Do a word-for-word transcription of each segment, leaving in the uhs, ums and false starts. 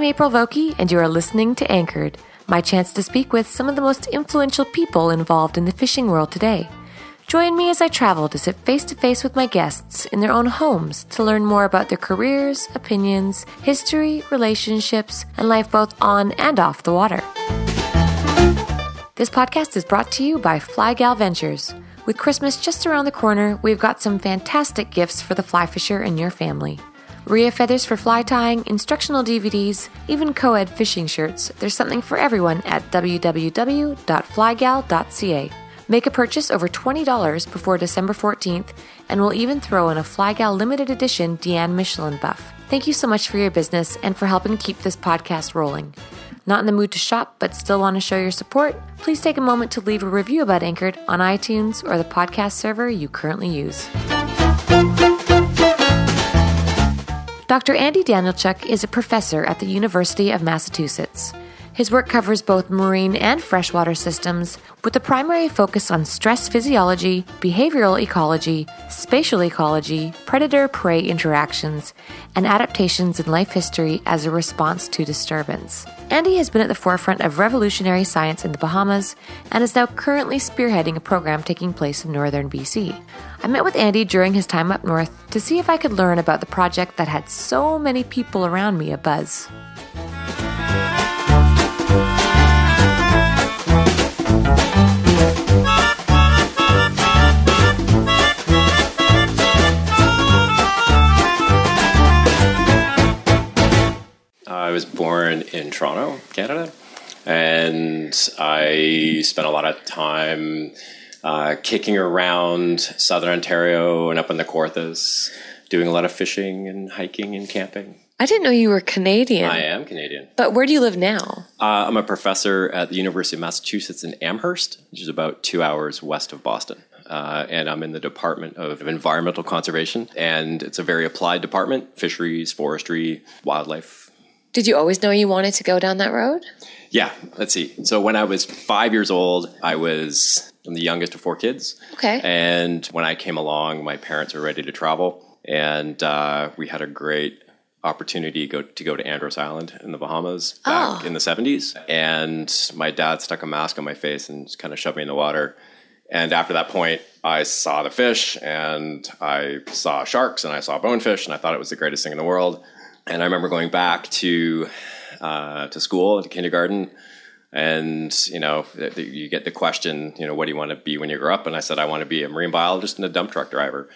I'm April Vokey, and you are listening to Anchored, my chance to speak with some of the most influential people involved in the fishing world today. Join me as I travel to sit face-to-face with my guests in their own homes to learn more about their careers, opinions, history, relationships, and life both on and off the water. This podcast is brought to you by Fly Gal Ventures. With Christmas just around the corner, we've got some fantastic gifts for the fly fisher in your family. Rhea feathers for fly tying, instructional D V Ds, even co-ed fishing shirts. There's something for everyone at w w w dot fly gal dot c a. Make a purchase over twenty dollars before December fourteenth, and we'll even throw in a Fly Gal limited edition Deanne Michelin buff. Thank you so much for your business and for helping keep this podcast rolling. Not in the mood to shop, but still want to show your support? Please take a moment to leave a review about Anchored on iTunes or the podcast server you currently use. Doctor Andy Danylchuk is a professor at the University of Massachusetts. His work covers both marine and freshwater systems, with a primary focus on stress physiology, behavioral ecology, spatial ecology, predator-prey interactions, and adaptations in life history as a response to disturbance. Andy has been at the forefront of revolutionary science in the Bahamas and is now currently spearheading a program taking place in northern B C. I met with Andy during his time up north to see if I could learn about the project that had so many people around me abuzz. I was born in Toronto, Canada, and I spent a lot of time uh, kicking around southern Ontario and up in the Corthas, doing a lot of fishing and hiking and camping. I didn't know you were Canadian. I am Canadian. But where do you live now? Uh, I'm a professor at the University of Massachusetts in Amherst, which is about two hours west of Boston. Uh, and I'm in the Department of Environmental Conservation, and it's a very applied department, fisheries, forestry, wildlife. Did you always know you wanted to go down that road? Yeah, let's see. So when I was five years old, I was I'm the youngest of four kids. Okay. And when I came along, my parents were ready to travel. And uh, we had a great opportunity to go, to go to Andros Island in the Bahamas back oh. in the seventies. And my dad stuck a mask on my face and just kind of shoved me in the water. And after that point, I saw the fish and I saw sharks and I saw bonefish. And I thought it was the greatest thing in the world. And I remember going back to uh, to school, to kindergarten, and, you know, th- th- you get the question, you know, what do you want to be when you grow up? And I said, I want to be a marine biologist and a dump truck driver.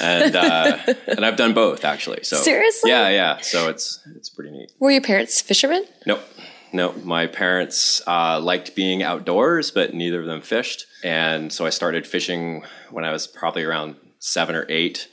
And uh, and I've done both, actually. So seriously? Yeah, yeah. So it's it's pretty neat. Were your parents fishermen? Nope. No, my parents uh, liked being outdoors, but neither of them fished. And so I started fishing when I was probably around seven or eight.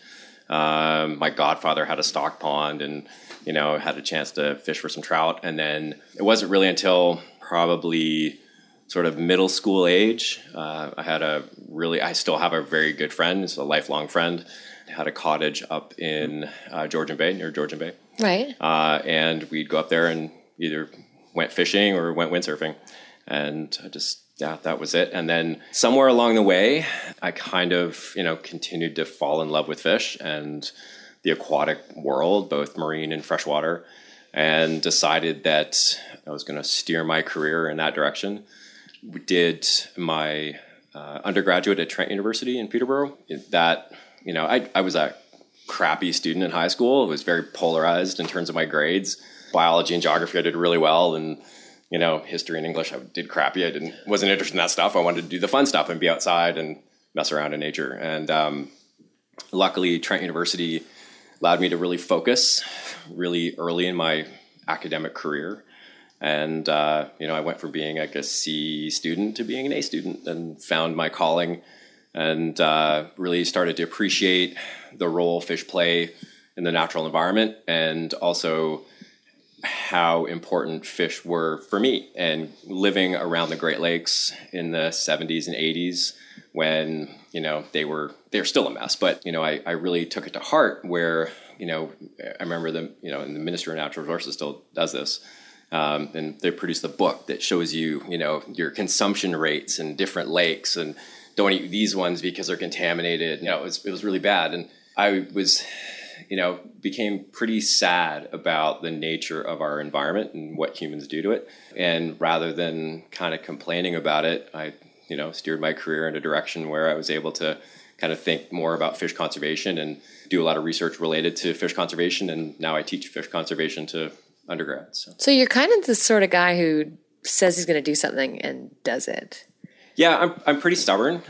Um, my godfather had a stock pond and, you know, had a chance to fish for some trout. And then it wasn't really until probably sort of middle school age. Uh, I had a really, I still have a very good friend. He's a lifelong friend. I had a cottage up in uh, Georgian Bay, near Georgian Bay. Right. Uh, and we'd go up there and either went fishing or went windsurfing. And I just, yeah, that was it. And then somewhere along the way, I kind of, you know, continued to fall in love with fish and the aquatic world, both marine and freshwater, and decided that I was going to steer my career in that direction. We did my uh, undergraduate at Trent University in Peterborough. That, you know, I, I was a crappy student in high school. It was very polarized in terms of my grades. Biology and geography, I did really well, and you know, history and English, I did crappy. I didn't wasn't interested in that stuff. I wanted to do the fun stuff and be outside and mess around in nature. And um, luckily, Trent University allowed me to really focus really early in my academic career. And, uh, you know, I went from being like a C student to being an A student and found my calling and uh, really started to appreciate the role fish play in the natural environment and also how important fish were for me. And living around the Great Lakes in the seventies and eighties, when, you know, they were, they're still a mess, but, you know, I, I really took it to heart where, you know, I remember the, you know, and the Ministry of Natural Resources still does this. Um, and they produced a book that shows you, you know, your consumption rates in different lakes and don't eat these ones because they're contaminated. You know, it was, it was really bad. And I was you know, became pretty sad about the nature of our environment and what humans do to it. And rather than kind of complaining about it, I, you know, steered my career in a direction where I was able to kind of think more about fish conservation and do a lot of research related to fish conservation. And now I teach fish conservation to undergrads. So, so you're kind of the sort of guy who says he's going to do something and does it. Yeah, I'm I'm pretty stubborn.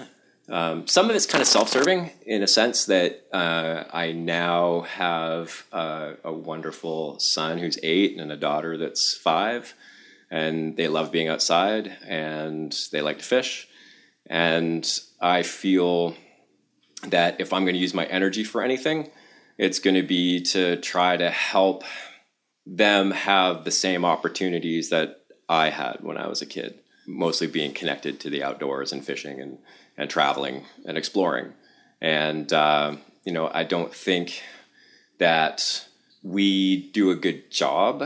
Um, some of it's kind of self-serving in a sense that uh, I now have uh, a wonderful son who's eight and a daughter that's five, and they love being outside and they like to fish. And I feel that if I'm going to use my energy for anything, it's going to be to try to help them have the same opportunities that I had when I was a kid, mostly being connected to the outdoors and fishing and and traveling and exploring. And, uh, you know, I don't think that we do a good job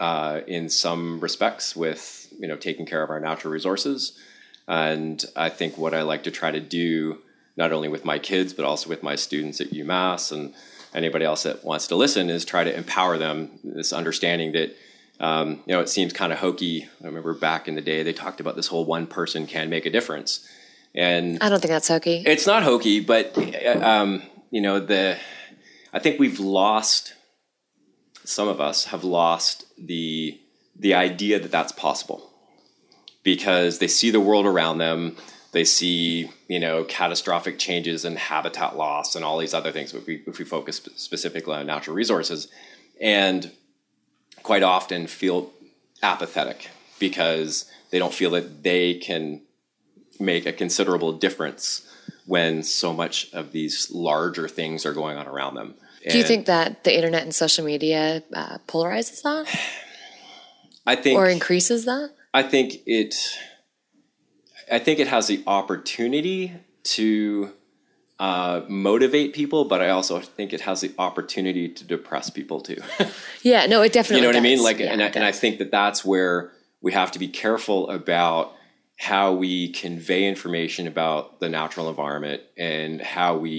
uh, in some respects with, you know, taking care of our natural resources. And I think what I like to try to do, not only with my kids, but also with my students at UMass and anybody else that wants to listen, is try to empower them, this understanding that Um, you know, it seems kind of hokey. I remember back in the day, they talked about this whole one person can make a difference. And I don't think that's hokey. It's not hokey, but, um, you know, the, I think we've lost, some of us have lost the, the idea that that's possible, because they see the world around them. They see, you know, catastrophic changes and habitat loss and all these other things, if we, if we focus specifically on natural resources, and quite often feel apathetic because they don't feel that they can make a considerable difference when so much of these larger things are going on around them. And do you think that the internet and social media uh, polarizes that? I think, or increases that? I think it. I think it has the opportunity to Uh, motivate people, but I also think it has the opportunity to depress people too. Yeah, no, it definitely does. You know what does. I mean? Like, yeah, and, I, and I think that that's where we have to be careful about how we convey information about the natural environment and how we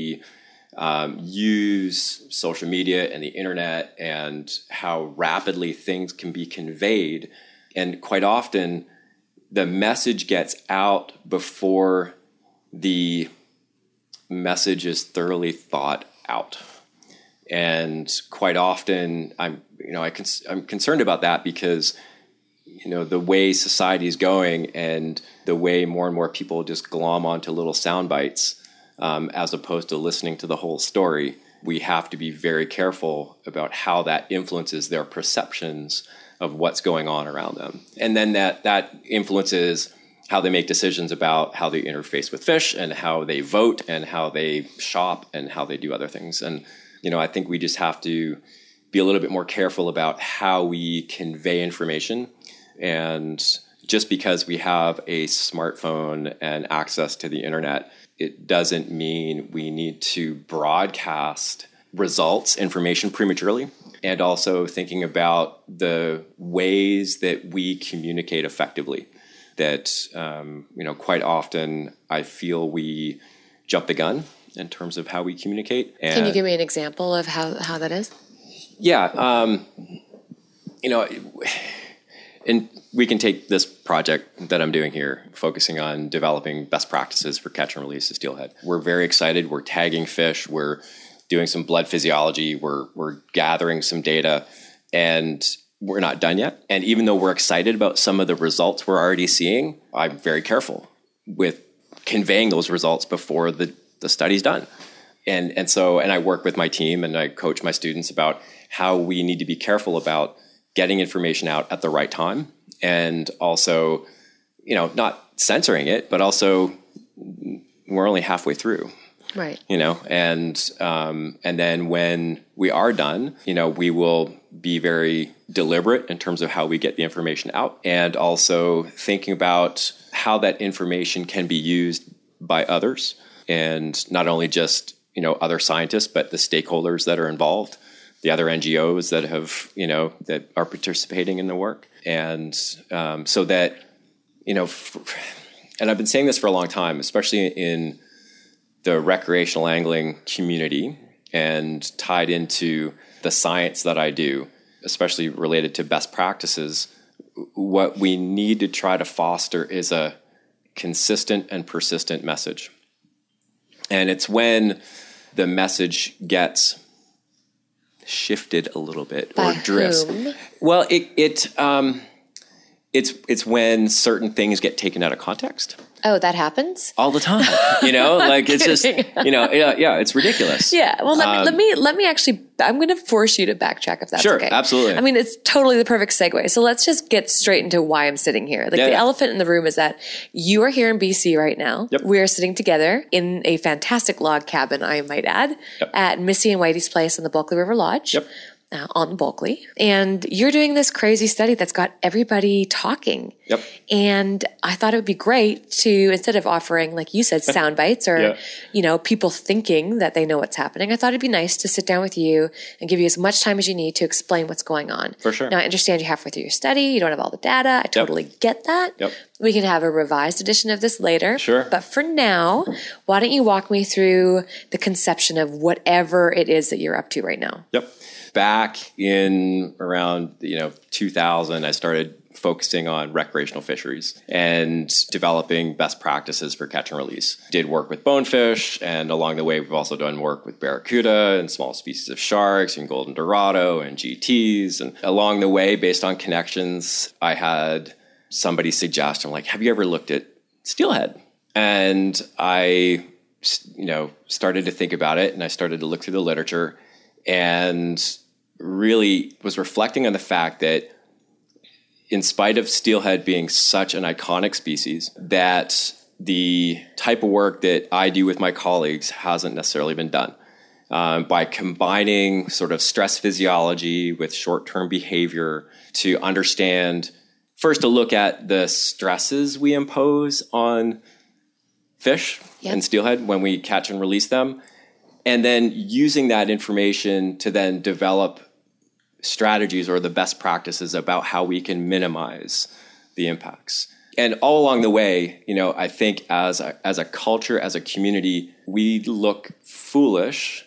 um, use social media and the internet and how rapidly things can be conveyed. And quite often the message gets out before the message is thoroughly thought out. And quite often I'm, you know, I cons- I'm concerned about that because, you know, the way society is going and the way more and more people just glom onto little sound bites, um, as opposed to listening to the whole story, we have to be very careful about how that influences their perceptions of what's going on around them. And then that, that influences how they make decisions about how they interface with fish and how they vote and how they shop and how they do other things. And, you know, I think we just have to be a little bit more careful about how we convey information. And just because we have a smartphone and access to the internet, it doesn't mean we need to broadcast results, information prematurely, and also thinking about the ways that we communicate effectively. That, um, you know, quite often I feel we jump the gun in terms of how we communicate. And can you give me an example of how, how that is? Yeah. Um, you know, and we can take this project that I'm doing here, focusing on developing best practices for catch and release of steelhead. We're very excited. We're tagging fish. We're doing some blood physiology. We're, we're gathering some data, and we're not done yet. And even though we're excited about some of the results we're already seeing, I'm very careful with conveying those results before the, the study's done. And and so, and I work with my team and I coach my students about how we need to be careful about getting information out at the right time, and also, you know, not censoring it, but also we're only halfway through. Right. You know, and um, and then when we are done, you know, we will be very deliberate in terms of how we get the information out, and also thinking about how that information can be used by others, and not only just, you know, other scientists, but the stakeholders that are involved, the other N G Os that have, you know, that are participating in the work. And um, so that, you know, for, and I've been saying this for a long time, especially in the recreational angling community, and tied into the science that I do, especially related to best practices, what we need to try to foster is a consistent and persistent message. And it's when the message gets shifted a little bit by or drifts. Whom? Well, it it um, it's it's when certain things get taken out of context. Oh, that happens all the time. You know, like it's just you know yeah yeah it's ridiculous. Yeah. Well, let me um, let me let me actually. I'm going to force you to backtrack if that's sure, okay. Sure, absolutely. I mean, it's totally the perfect segue. So let's just get straight into why I'm sitting here. Like yeah, the yeah. elephant in the room is that you are here in B C right now. Yep. We are sitting together in a fantastic log cabin, I might add, yep. at Missy and Whitey's Place in the Bulkley River Lodge. Yep. Uh, on Bulkley. And you're doing this crazy study that's got everybody talking. Yep. And I thought it would be great to, instead of offering, like you said, sound bites or, yeah. you know, people thinking that they know what's happening, I thought it'd be nice to sit down with you and give you as much time as you need to explain what's going on. For sure. Now, I understand you're halfway through your study. You don't have all the data. I totally yep. get that. Yep. We can have a revised edition of this later. Sure. But for now, why don't you walk me through the conception of whatever it is that you're up to right now? Yep. Back in around, you know, two thousand, I started focusing on recreational fisheries and developing best practices for catch and release. Did work with bonefish, and along the way, we've also done work with barracuda and small species of sharks and golden dorado and G Ts. And along the way, based on connections, I had somebody suggest, I'm like, have you ever looked at steelhead? And I, you know, started to think about it, and I started to look through the literature and really was reflecting on the fact that in spite of steelhead being such an iconic species, that the type of work that I do with my colleagues hasn't necessarily been done. Um, by combining sort of stress physiology with short-term behavior to understand, first to look at the stresses we impose on fish yep. and steelhead when we catch and release them, and then using that information to then develop strategies or the best practices about how we can minimize the impacts. And all along the way, you know, I think as a, as a culture, as a community, we look foolish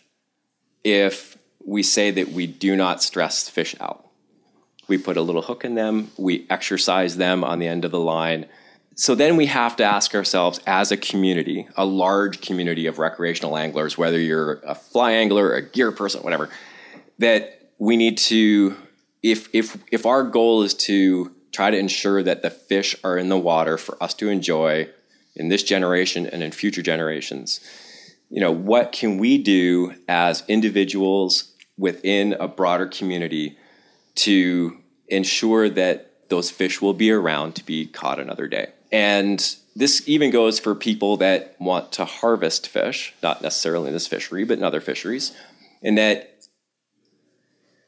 if we say that we do not stress fish out. We put a little hook in them. We exercise them on the end of the line. So then we have to ask ourselves as a community, a large community of recreational anglers, whether you're a fly angler, a gear person, whatever, that we need to, if if if our goal is to try to ensure that the fish are in the water for us to enjoy in this generation and in future generations, you know, what can we do as individuals within a broader community to ensure that those fish will be around to be caught another day? And this even goes for people that want to harvest fish, not necessarily in this fishery, but in other fisheries, in that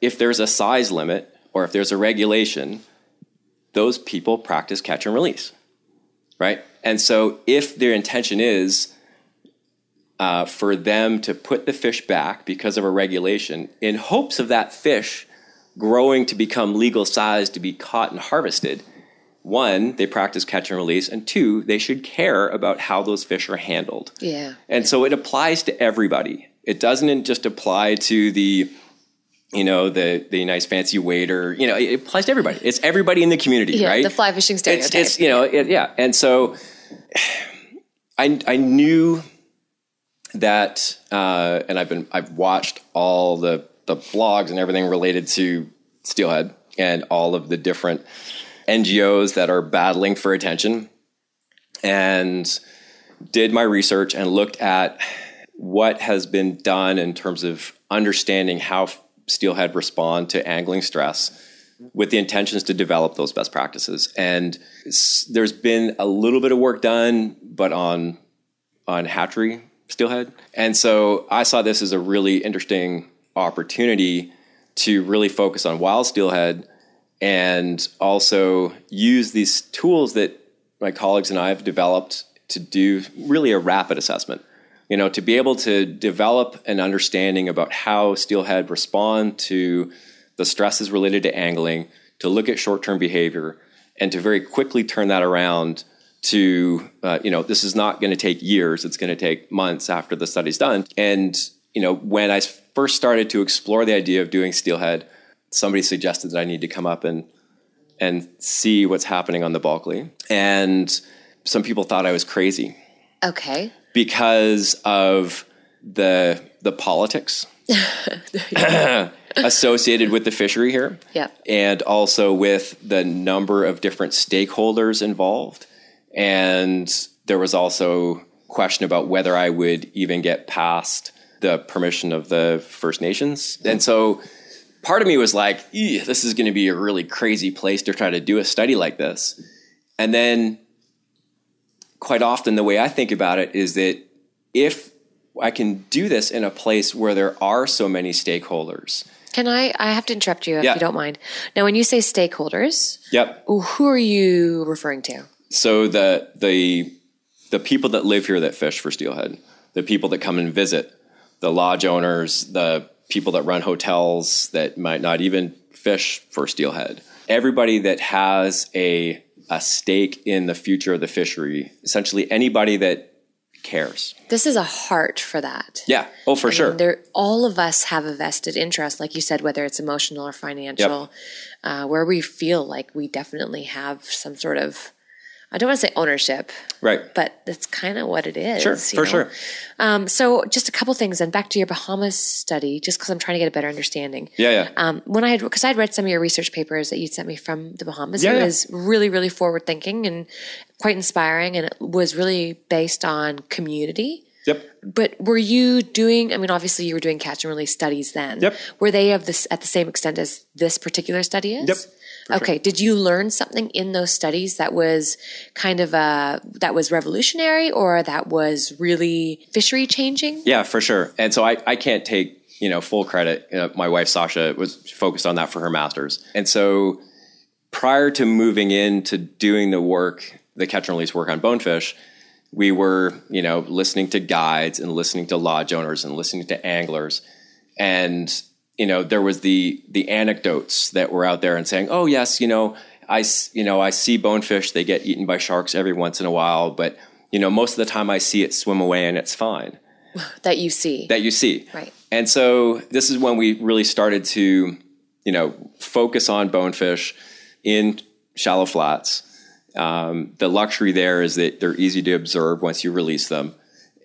if there's a size limit or if there's a regulation, those people practice catch and release, right? And so if their intention is uh, for them to put the fish back because of a regulation in hopes of that fish growing to become legal size to be caught and harvested, one, they practice catch and release, and two, they should care about how those fish are handled. Yeah. And yeah. so it applies to everybody. It doesn't just apply to the, you know, the the nice fancy waiter. You know, it applies to everybody. It's everybody in the community, yeah, right? The fly fishing stereotype. It's, it's you know, it, yeah. And so I I knew that, uh, and I've been I've watched all the. the blogs and everything related to steelhead and all of the different N G Os that are battling for attention, and did my research and looked at what has been done in terms of understanding how steelhead respond to angling stress with the intentions to develop those best practices. And there's been a little bit of work done, but on, on hatchery steelhead. And so I saw this as a really interesting opportunity to really focus on wild steelhead and also use these tools that my colleagues and I have developed to do really a rapid assessment, you know, to be able to develop an understanding about how steelhead respond to the stresses related to angling, to look at short-term behavior, and to very quickly turn that around to, uh, you know, this is not going to take years, it's going to take months after the study's done. And, you know, when I first started to explore the idea of doing steelhead, somebody suggested that I need to come up and and see what's happening on the Bulkley. And some people thought I was crazy. Okay. Because of the the politics associated with the fishery here. Yeah. And also with the number of different stakeholders involved. And there was also question about whether I would even get past the permission of the First Nations. And so part of me was like, this is going to be a really crazy place to try to do a study like this. And then quite often the way I think about it is that if I can do this in a place where there are so many stakeholders. Can I, I have to interrupt you if yeah. you don't mind. Now, when you say stakeholders, yep. who are you referring to? So the, the, the people that live here that fish for steelhead, the people that come and visit, the lodge owners, the people that run hotels that might not even fish for steelhead. Everybody that has a a stake in the future of the fishery, essentially anybody that cares. This is a heart for that. Yeah. Oh, for I sure. Mean, all of us have a vested interest, like you said, whether it's emotional or financial, yep. uh, where we feel like we definitely have some sort of, I don't want to say ownership, right? But that's kind of what it is. Sure, for know? sure. Um, so just a couple things, and back to your Bahamas study, just because I'm trying to get a better understanding. Yeah, yeah. Um, when I had, because I'd read some of your research papers that you'd sent me from the Bahamas. Yeah, it yeah. was really, really forward thinking and quite inspiring, and it was really based on community. Yep. But were you doing, I mean, obviously you were doing catch and release studies then. Yep. Were they of this at the same extent as this particular study is? Yep. For okay. Sure. Did you learn something in those studies that was kind of a, that was revolutionary or that was really fishery changing? Yeah, for sure. And so I, I can't take, you know, full credit. You know, my wife, Sasha, was focused on that for her master's. And so prior to moving into doing the work, the catch and release work on bonefish, we were, you know, listening to guides and listening to lodge owners and listening to anglers. And, you know, there was the the anecdotes that were out there and saying, oh, yes, you know, I, you know, I see bonefish. They get eaten by sharks every once in a while. But, you know, most of the time I see it swim away and it's fine. That you see. That you see. Right. And so this is when we really started to, you know, focus on bonefish in shallow flats. Um, the luxury there is that they're easy to observe once you release them.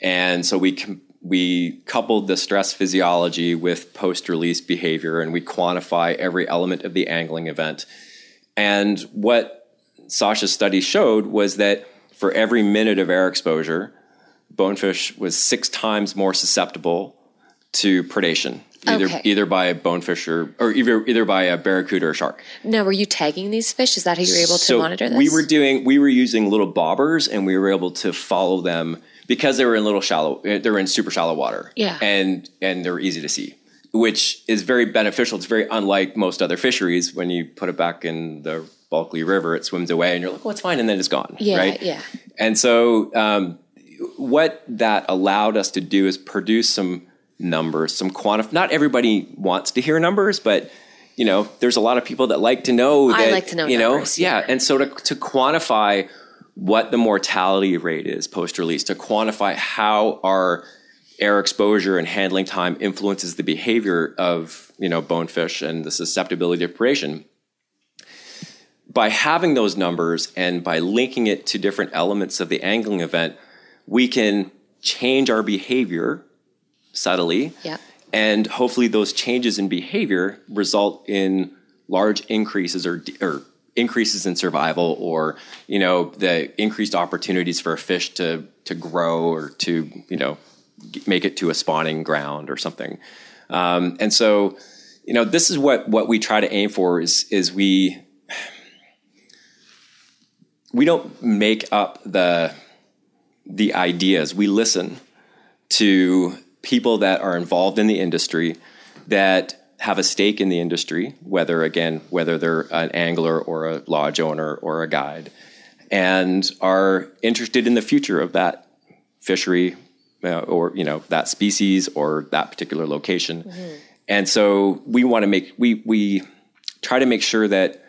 And so we com- we coupled the stress physiology with post-release behavior, and we quantify every element of the angling event. And what Sasha's study showed was that for every minute of air exposure, bonefish was six times more susceptible to predation. Either okay. either by a bonefish or, or either either by a barracuda or a shark. Now, were you tagging these fish? Is that how you were able to so monitor this? We were doing we were using little bobbers, and we were able to follow them because they were in little shallow they were in super shallow water. Yeah. And and they were easy to see, which is very beneficial. It's very unlike most other fisheries. When you put it back in the Bulkley River, it swims away and you're like, well, it's fine, and then it's gone. Yeah, right? Yeah. And so um, what that allowed us to do is produce some numbers, some quantif. Not everybody wants to hear numbers, but you know, there's a lot of people that like to know. That, I like to know. You numbers, know, yeah. yeah. And so to to quantify what the mortality rate is post-release, to quantify how our air exposure and handling time influences the behavior of you know bonefish and the susceptibility to predation. By having those numbers and by linking it to different elements of the angling event, we can change our behavior subtly, yeah. and hopefully those changes in behavior result in large increases or, or increases in survival, or you know the increased opportunities for a fish to to grow or to you know make it to a spawning ground or something. Um, and so, you know, this is what what we try to aim for is is we we don't make up the the ideas. We listen to people that are involved in the industry, that have a stake in the industry, whether, again, whether they're an angler or a lodge owner or a guide, and are interested in the future of that fishery uh, or, you know, that species or that particular location. Mm-hmm. And so we want to make, we we try to make sure that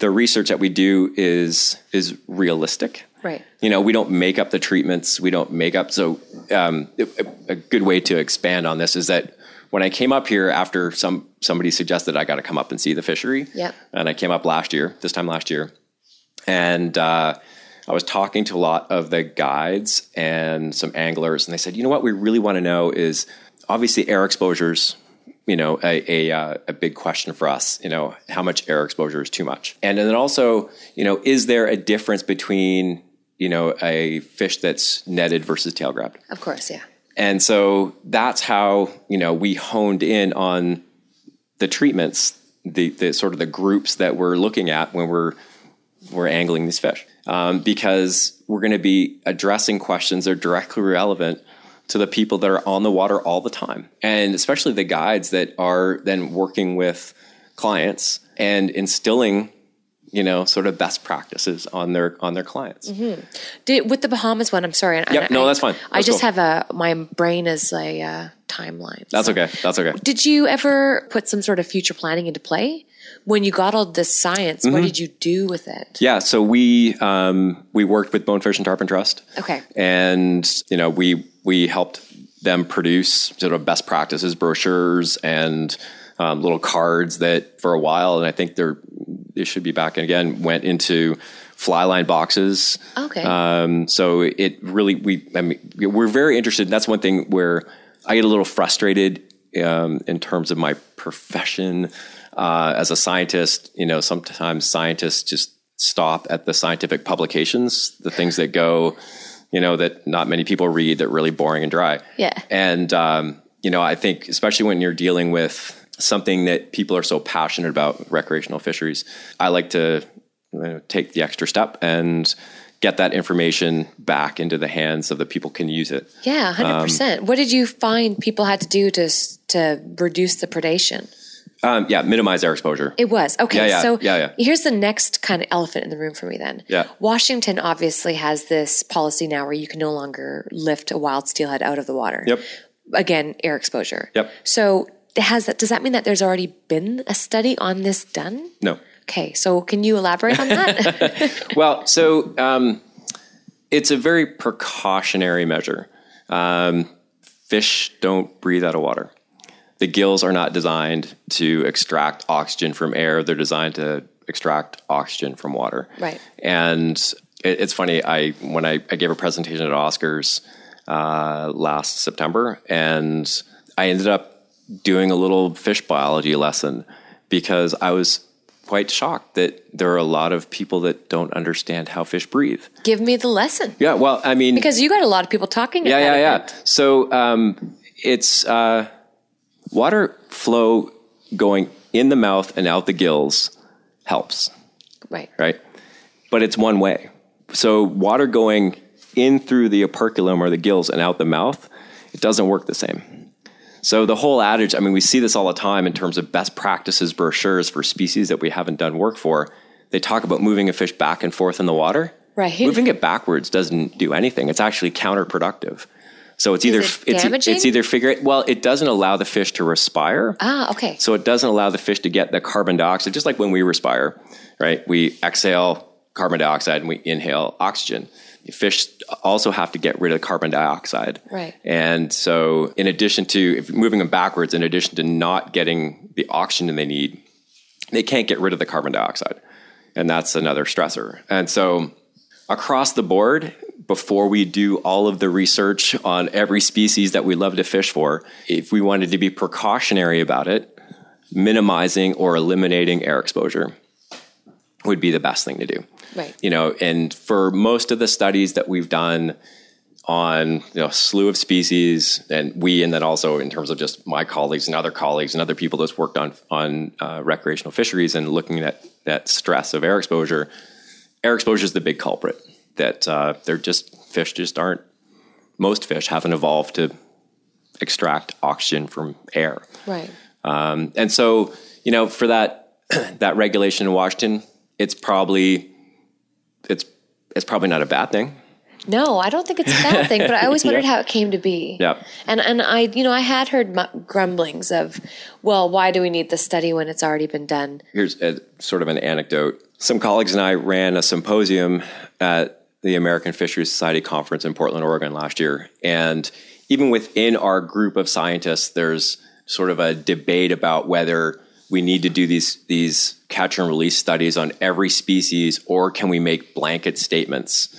the research that we do is is realistic. Right. You know, we don't make up the treatments. We don't make up. So um, a good way to expand on this is that when I came up here after some somebody suggested I got to come up and see the fishery. Yeah. And I came up last year, this time last year. And uh, I was talking to a lot of the guides and some anglers, and they said, you know what we really want to know is, obviously air exposures, you know, a, a, uh, a big question for us, you know, how much air exposure is too much. And, and then also, you know, is there a difference between, you know, a fish that's netted versus tail grabbed? Of course, yeah. And so that's how, you know, we honed in on the treatments, the, the sort of the groups that we're looking at when we're, we're angling these fish, um, because we're going to be addressing questions that are directly relevant to the people that are on the water all the time, and especially the guides that are then working with clients and instilling, you know, sort of best practices on their on their clients. Mm-hmm. Did, with the Bahamas one, I'm sorry. Yeah, no, I, that's fine. That's I just cool. have a my brain is a uh, timeline. That's so. okay. That's okay. Did you ever put some sort of future planning into play when you got all this science? Mm-hmm. What did you do with it? Yeah, so we um, we worked with Bonefish and Tarpon Trust. Okay, and you know we. We helped them produce sort of best practices brochures and um, little cards that for a while, and I think they're, they should be back, and again, went into fly line boxes. Okay. Um, so it really, we I mean, we're very interested. That's one thing where I get a little frustrated um, in terms of my profession uh, as a scientist. You know, sometimes scientists just stop at the scientific publications, the things that go... you know, that not many people read, that really boring and dry. Yeah. And, um, you know, I think especially when you're dealing with something that people are so passionate about, recreational fisheries, I like to you know, take the extra step and get that information back into the hands of the people who can use it. Yeah, one hundred percent. Um, what did you find people had to do to to reduce the predation? Um, yeah, minimize air exposure. It was. Okay, yeah, yeah, so yeah, yeah. Here's the next kind of elephant in the room for me then. Yeah. Washington obviously has this policy now where you can no longer lift a wild steelhead out of the water. Yep. Again, air exposure. Yep. So has that, does that mean that there's already been a study on this done? No. Okay, so can you elaborate on that? Well, so um, it's a very precautionary measure. Um, fish don't breathe out of water. The gills are not designed to extract oxygen from air. They're designed to extract oxygen from water. Right. And it, it's funny, I when I, I gave a presentation at Oscars uh, last September, and I ended up doing a little fish biology lesson because I was quite shocked that there are a lot of people that don't understand how fish breathe. Give me the lesson. Yeah, well, I mean... Because you got a lot of people talking yeah, about it. Yeah, yeah, yeah. So um, it's... Uh, water flow going in the mouth and out the gills helps. Right. Right. But it's one way. So water going in through the operculum or the gills and out the mouth, it doesn't work the same. So the whole adage, I mean, we see this all the time in terms of best practices brochures for species that we haven't done work for. They talk about moving a fish back and forth in the water. Right. Moving it backwards doesn't do anything. It's actually counterproductive. So it's either it it's, it's either figure it well it doesn't allow the fish to respire. Ah, okay. So it doesn't allow the fish to get the carbon dioxide, just like when we respire, right? We exhale carbon dioxide and we inhale oxygen. Fish also have to get rid of carbon dioxide. Right. And so in addition to if moving them backwards, in addition to not getting the oxygen they need, they can't get rid of the carbon dioxide. And that's another stressor. And so across the board, before we do all of the research on every species that we love to fish for, if we wanted to be precautionary about it, minimizing or eliminating air exposure would be the best thing to do. Right. You know, and for most of the studies that we've done on you know, slew of species, and we, and then also in terms of just my colleagues and other colleagues and other people that's worked on on uh, recreational fisheries and looking at that stress of air exposure, air exposure is the big culprit. That uh, they're just, fish just aren't, most fish haven't evolved to extract oxygen from air. Right. Um, and so, you know, for that that regulation in Washington, it's probably, it's it's probably not a bad thing. No, I don't think it's a bad thing, but I always wondered yeah. how it came to be. Yeah. And, and I, you know, I had heard m- grumblings of, well, why do we need this study when it's already been done? Here's a, sort of an anecdote. Some colleagues and I ran a symposium at the American Fisheries Society conference in Portland, Oregon last year. And even within our group of scientists, there's sort of a debate about whether we need to do these these catch and release studies on every species, or can we make blanket statements?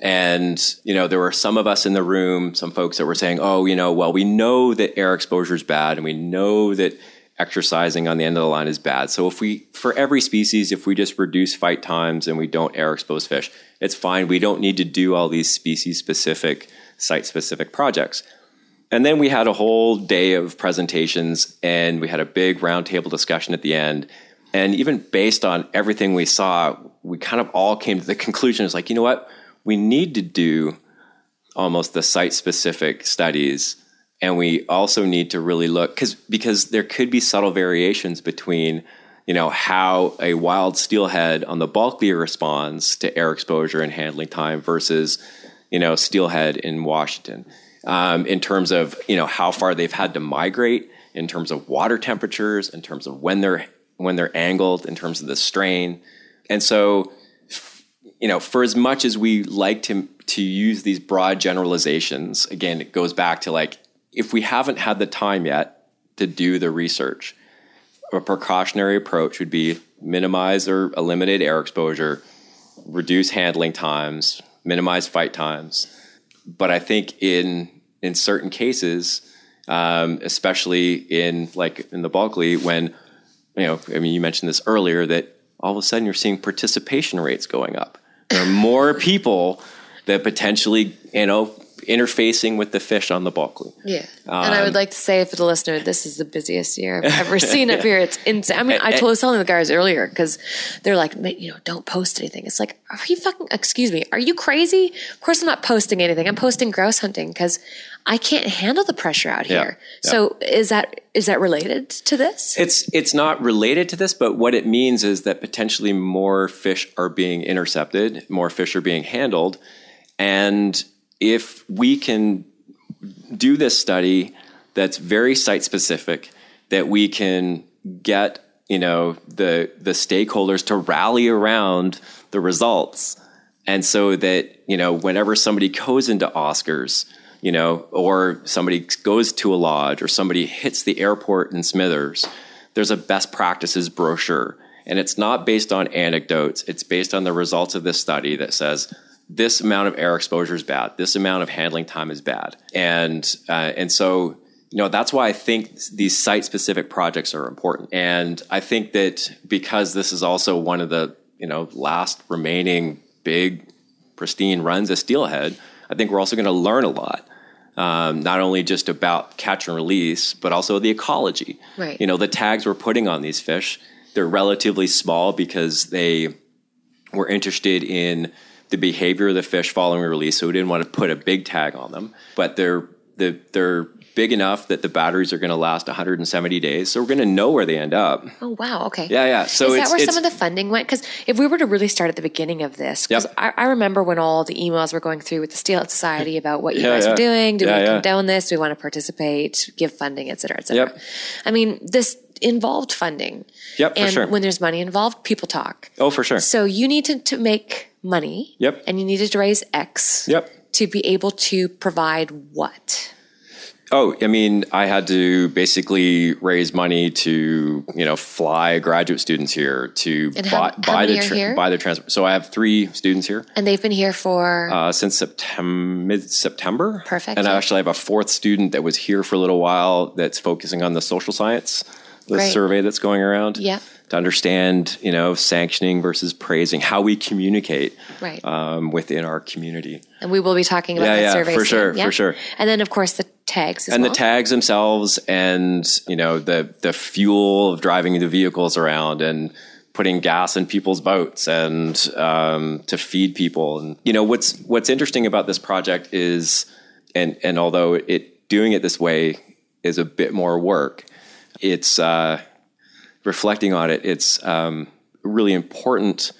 And, you know, there were some of us in the room, some folks that were saying, oh, you know, well, we know that air exposure is bad, and we know that exercising on the end of the line is bad. So if we, for every species, if we just reduce fight times and we don't air expose fish, it's fine. We don't need to do all these species-specific, site-specific projects. And then we had a whole day of presentations, and we had a big roundtable discussion at the end. And even based on everything we saw, we kind of all came to the conclusion, it's like, you know what? We need to do almost the site-specific studies, and we also need to really look, because because there could be subtle variations between, you know, how a wild steelhead on the Bulkley responds to air exposure and handling time versus, you know, steelhead in Washington, um, in terms of, you know, how far they've had to migrate, in terms of water temperatures, in terms of when they're when they're angled, in terms of the strain. And so, you know, for as much as we like to to use these broad generalizations, again, it goes back to, like, if we haven't had the time yet to do the research, a precautionary approach would be minimize or eliminate air exposure, reduce handling times, minimize fight times. But I think in in certain cases, um, especially in like in the Bulkley, when, you know, I mean, you mentioned this earlier, that all of a sudden you're seeing participation rates going up. There are more people that potentially, you know, interfacing with the fish on the Bulkley. Yeah. Um, and I would like to say for the listener, this is the busiest year I've ever seen up yeah. here. It's insane. I mean, I, I told, was telling the guys earlier, because they're like, you know, don't post anything. It's like, are you fucking, excuse me, are you crazy? Of course I'm not posting anything. I'm posting grouse hunting because I can't handle the pressure out here. Yeah, yeah. So is that is that related to this? It's it's not related to this, but what it means is that potentially more fish are being intercepted, more fish are being handled. And if we can do this study that's very site-specific, that we can get, you know, the the stakeholders to rally around the results, and so that, you know, whenever somebody goes into Oscars, you know, or somebody goes to a lodge, or somebody hits the airport in Smithers, there's a best practices brochure. And it's not based on anecdotes. It's based on the results of this study that says, this amount of air exposure is bad, this amount of handling time is bad. And uh, and so, you know, that's why I think these site-specific projects are important. And I think that because this is also one of the, you know, last remaining big, pristine runs of steelhead, I think we're also going to learn a lot, um, not only just about catch and release, but also the ecology. Right. You know, the tags we're putting on these fish, they're relatively small because they were interested in the behavior of the fish following release, so we didn't want to put a big tag on them. But they're they're big enough that the batteries are going to last one hundred seventy days, so we're going to know where they end up. Oh, wow, okay. Yeah, yeah. So is that it's, where it's, some of the funding went? Because if we were to really start at the beginning of this, because yep. I, I remember when all the emails were going through with the Steelhead Society about what you yeah, guys yeah. are doing, do yeah, we yeah. condone this, do we want to participate, give funding, et cetera, et cetera. Yep. I mean, this involved funding. Yep, and for sure. And when there's money involved, people talk. Oh, for sure. So you need to, to make money, yep, and you needed to raise X, yep, to be able to provide what? Oh, I mean, I had to basically raise money to, you know, fly graduate students here to and buy, how, buy how the tra- buy the transport. So I have three students here, and they've been here for uh, since September, mid September. Perfect. And yeah. I actually have a fourth student that was here for a little while that's focusing on the social science, the Great. survey that's going around. Yeah. To understand, you know, sanctioning versus praising, how we communicate right. um, within our community. And we will be talking about yeah, that yeah, survey. For sure, yeah, for sure. And then, of course, the tags as And well. the tags themselves and, you know, the, the fuel of driving the vehicles around and putting gas in people's boats and um, to feed people. And, you know, what's what's interesting about this project is, and, and although it doing it this way is a bit more work, it's... Uh, reflecting on it, it's um, a really important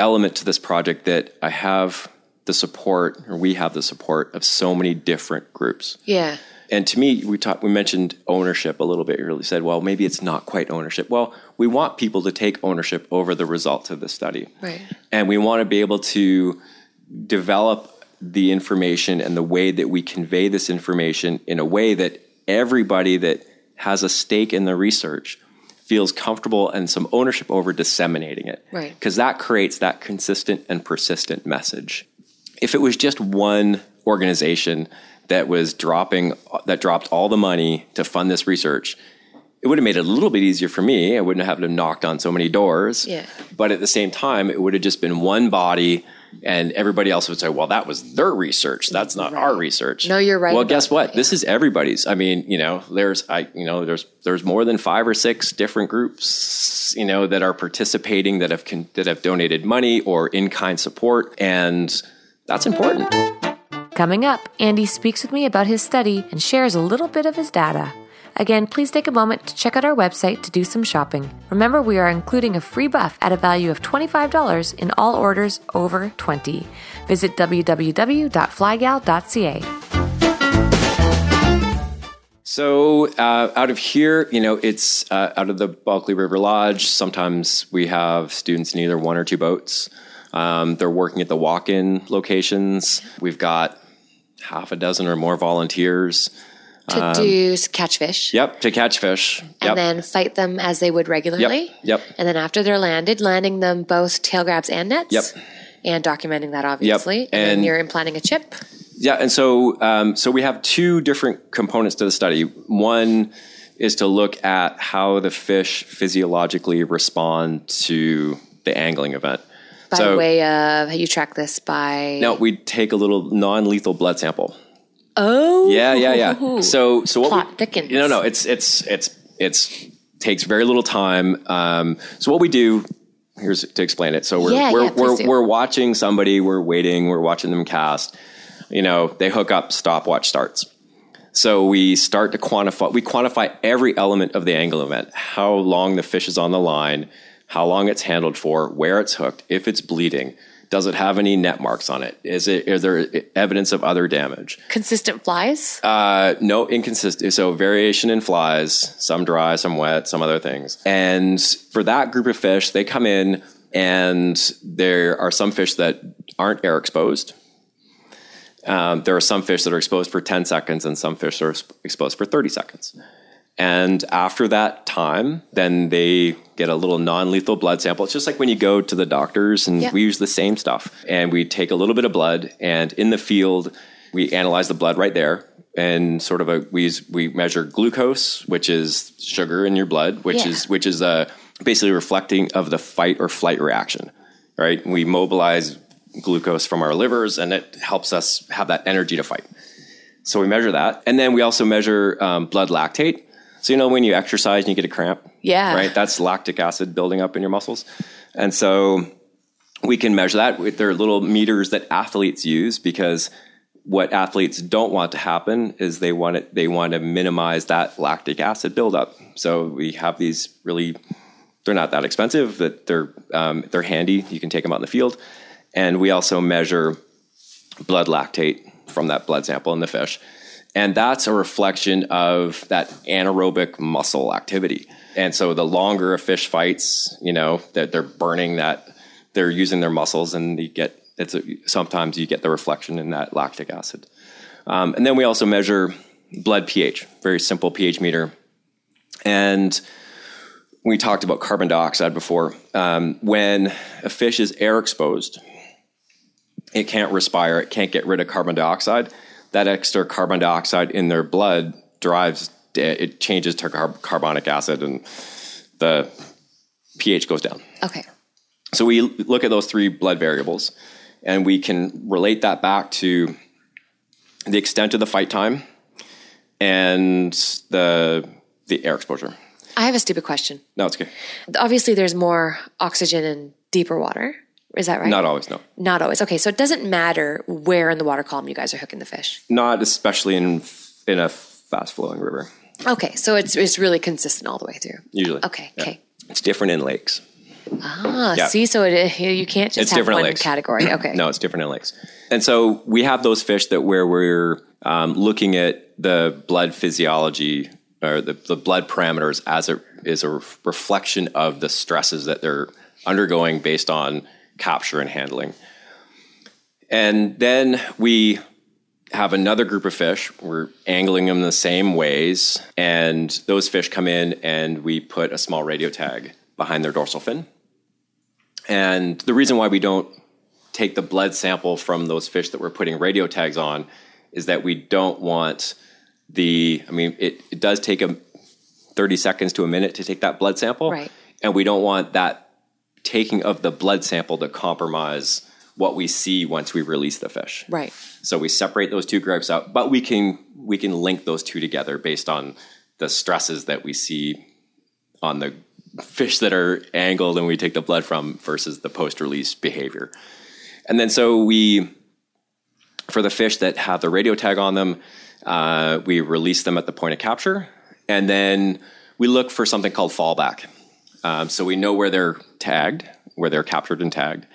element to this project that I have the support, or we have the support of so many different groups. Yeah. And to me, we talked, we mentioned ownership a little bit. You really said, well, maybe it's not quite ownership. Well, we want people to take ownership over the results of the study. Right. And we want to be able to develop the information and the way that we convey this information in a way that everybody that has a stake in the research feels comfortable and some ownership over disseminating it. Right. Because that creates that consistent and persistent message. If it was just one organization that was dropping, that dropped all the money to fund this research, it would have made it a little bit easier for me. I wouldn't have knocked on so many doors. Yeah. But at the same time, it would have just been one body, and everybody else would say, well, that was their research. That's not right. Our research. No, you're right. Well, guess what? That, yeah. This is everybody's. I mean, you know, there's, I, you know, there's, there's more than five or six different groups, you know, that are participating, that have, con- that have donated money or in-kind support. And that's important. Coming up, Andy speaks with me about his study and shares a little bit of his data. Again, please take a moment to check out our website to do some shopping. Remember, we are including a free buff at a value of twenty-five dollars in all orders over twenty dollars. Visit w w w dot fly gal dot c a. So uh, out of here, you know, it's uh, out of the Bulkley River Lodge. Sometimes we have students in either one or two boats. Um, they're working at the walk-in locations. We've got half a dozen or more volunteers. To um, do catch fish. Yep, to catch fish. Yep. And then fight them as they would regularly. Yep, yep. And then after they're landed, landing them both tail grabs and nets. Yep. And documenting that, obviously. Yep. And, and then you're implanting a chip. Yeah, and so um, so we have two different components to the study. One is to look at how the fish physiologically respond to the angling event. By so, way of, how you track this by... No, we take a little non-lethal blood sample. Oh, yeah, yeah, yeah. So, so what plot we, thickens. No, no, it's it's it's it's takes very little time. Um, so what we do here's to explain it. So we're yeah, we're yeah, we're, we're watching somebody. We're waiting. We're watching them cast. You know, they hook up. Stopwatch starts. So we start to quantify. We quantify every element of the angle event: how long the fish is on the line, how long it's handled for, where it's hooked, if it's bleeding. Does it have any net marks on it? Is it? Is there evidence of other damage? Consistent flies? Uh, no, inconsistent. So variation in flies, some dry, some wet, some other things. And for that group of fish, they come in and there are some fish that aren't air exposed. Um, there are some fish that are exposed for ten seconds and some fish are exposed for thirty seconds. And after that time, then they get a little non-lethal blood sample. It's just like when you go to the doctors and yeah. we use the same stuff. And we take a little bit of blood and in the field, we analyze the blood right there. And sort of a, we use, we measure glucose, which is sugar in your blood, which yeah. is which is uh, basically reflecting of the fight or flight reaction, right? We mobilize glucose from our livers and it helps us have that energy to fight. So we measure that. And then we also measure um, blood lactate. So, you know, when you exercise and you get a cramp, yeah, right? That's lactic acid building up in your muscles. And so we can measure that. There are little meters that athletes use because what athletes don't want to happen is they want it, they want to minimize that lactic acid buildup. So we have these really, they're not that expensive, that they're, um, they're handy. You can take them out in the field. And we also measure blood lactate from that blood sample in the fish. And that's a reflection of that anaerobic muscle activity. And so the longer a fish fights, you know, that they're burning that, they're using their muscles and you get, it's a, sometimes you get the reflection in that lactic acid. Um, and then we also measure blood pH, very simple pH meter. And we talked about carbon dioxide before. Um, when a fish is air exposed, it can't respire, it can't get rid of carbon dioxide. That extra carbon dioxide in their blood drives, it changes to carb- carbonic acid and the pH goes down. Okay. So we look at those three blood variables and we can relate that back to the extent of the fight time and the the air exposure. I have a stupid question. No, it's good. Obviously there's more oxygen in deeper water. Is that right? Not always, no. Not always. Okay, so it doesn't matter where in the water column you guys are hooking the fish. Not especially in in a fast-flowing river. Okay, so it's it's really consistent all the way through. Usually. Okay, yeah. okay. It's different in lakes. Ah, yeah. see, so it, you can't just it's have one lakes. category. Okay. No, it's different in lakes. And so we have those fish that where we're um, looking at the blood physiology or the, the blood parameters as it is a reflection of the stresses that they're undergoing based on capture and handling. And then we have another group of fish. We're angling them the same ways, and those fish come in, and we put a small radio tag behind their dorsal fin. And the reason why we don't take the blood sample from those fish that we're putting radio tags on is that we don't want the, I mean, it, it does take a thirty seconds to a minute to take that blood sample. Right. And we don't want that taking of the blood sample to compromise what we see once we release the fish. Right. So we separate those two groups out, but we can we can link those two together based on the stresses that we see on the fish that are angled and we take the blood from versus the post-release behavior. And then so we, for the fish that have the radio tag on them, uh, we release them at the point of capture. And then we look for something called fallback. Um, so we know where they're tagged, where they're captured and tagged.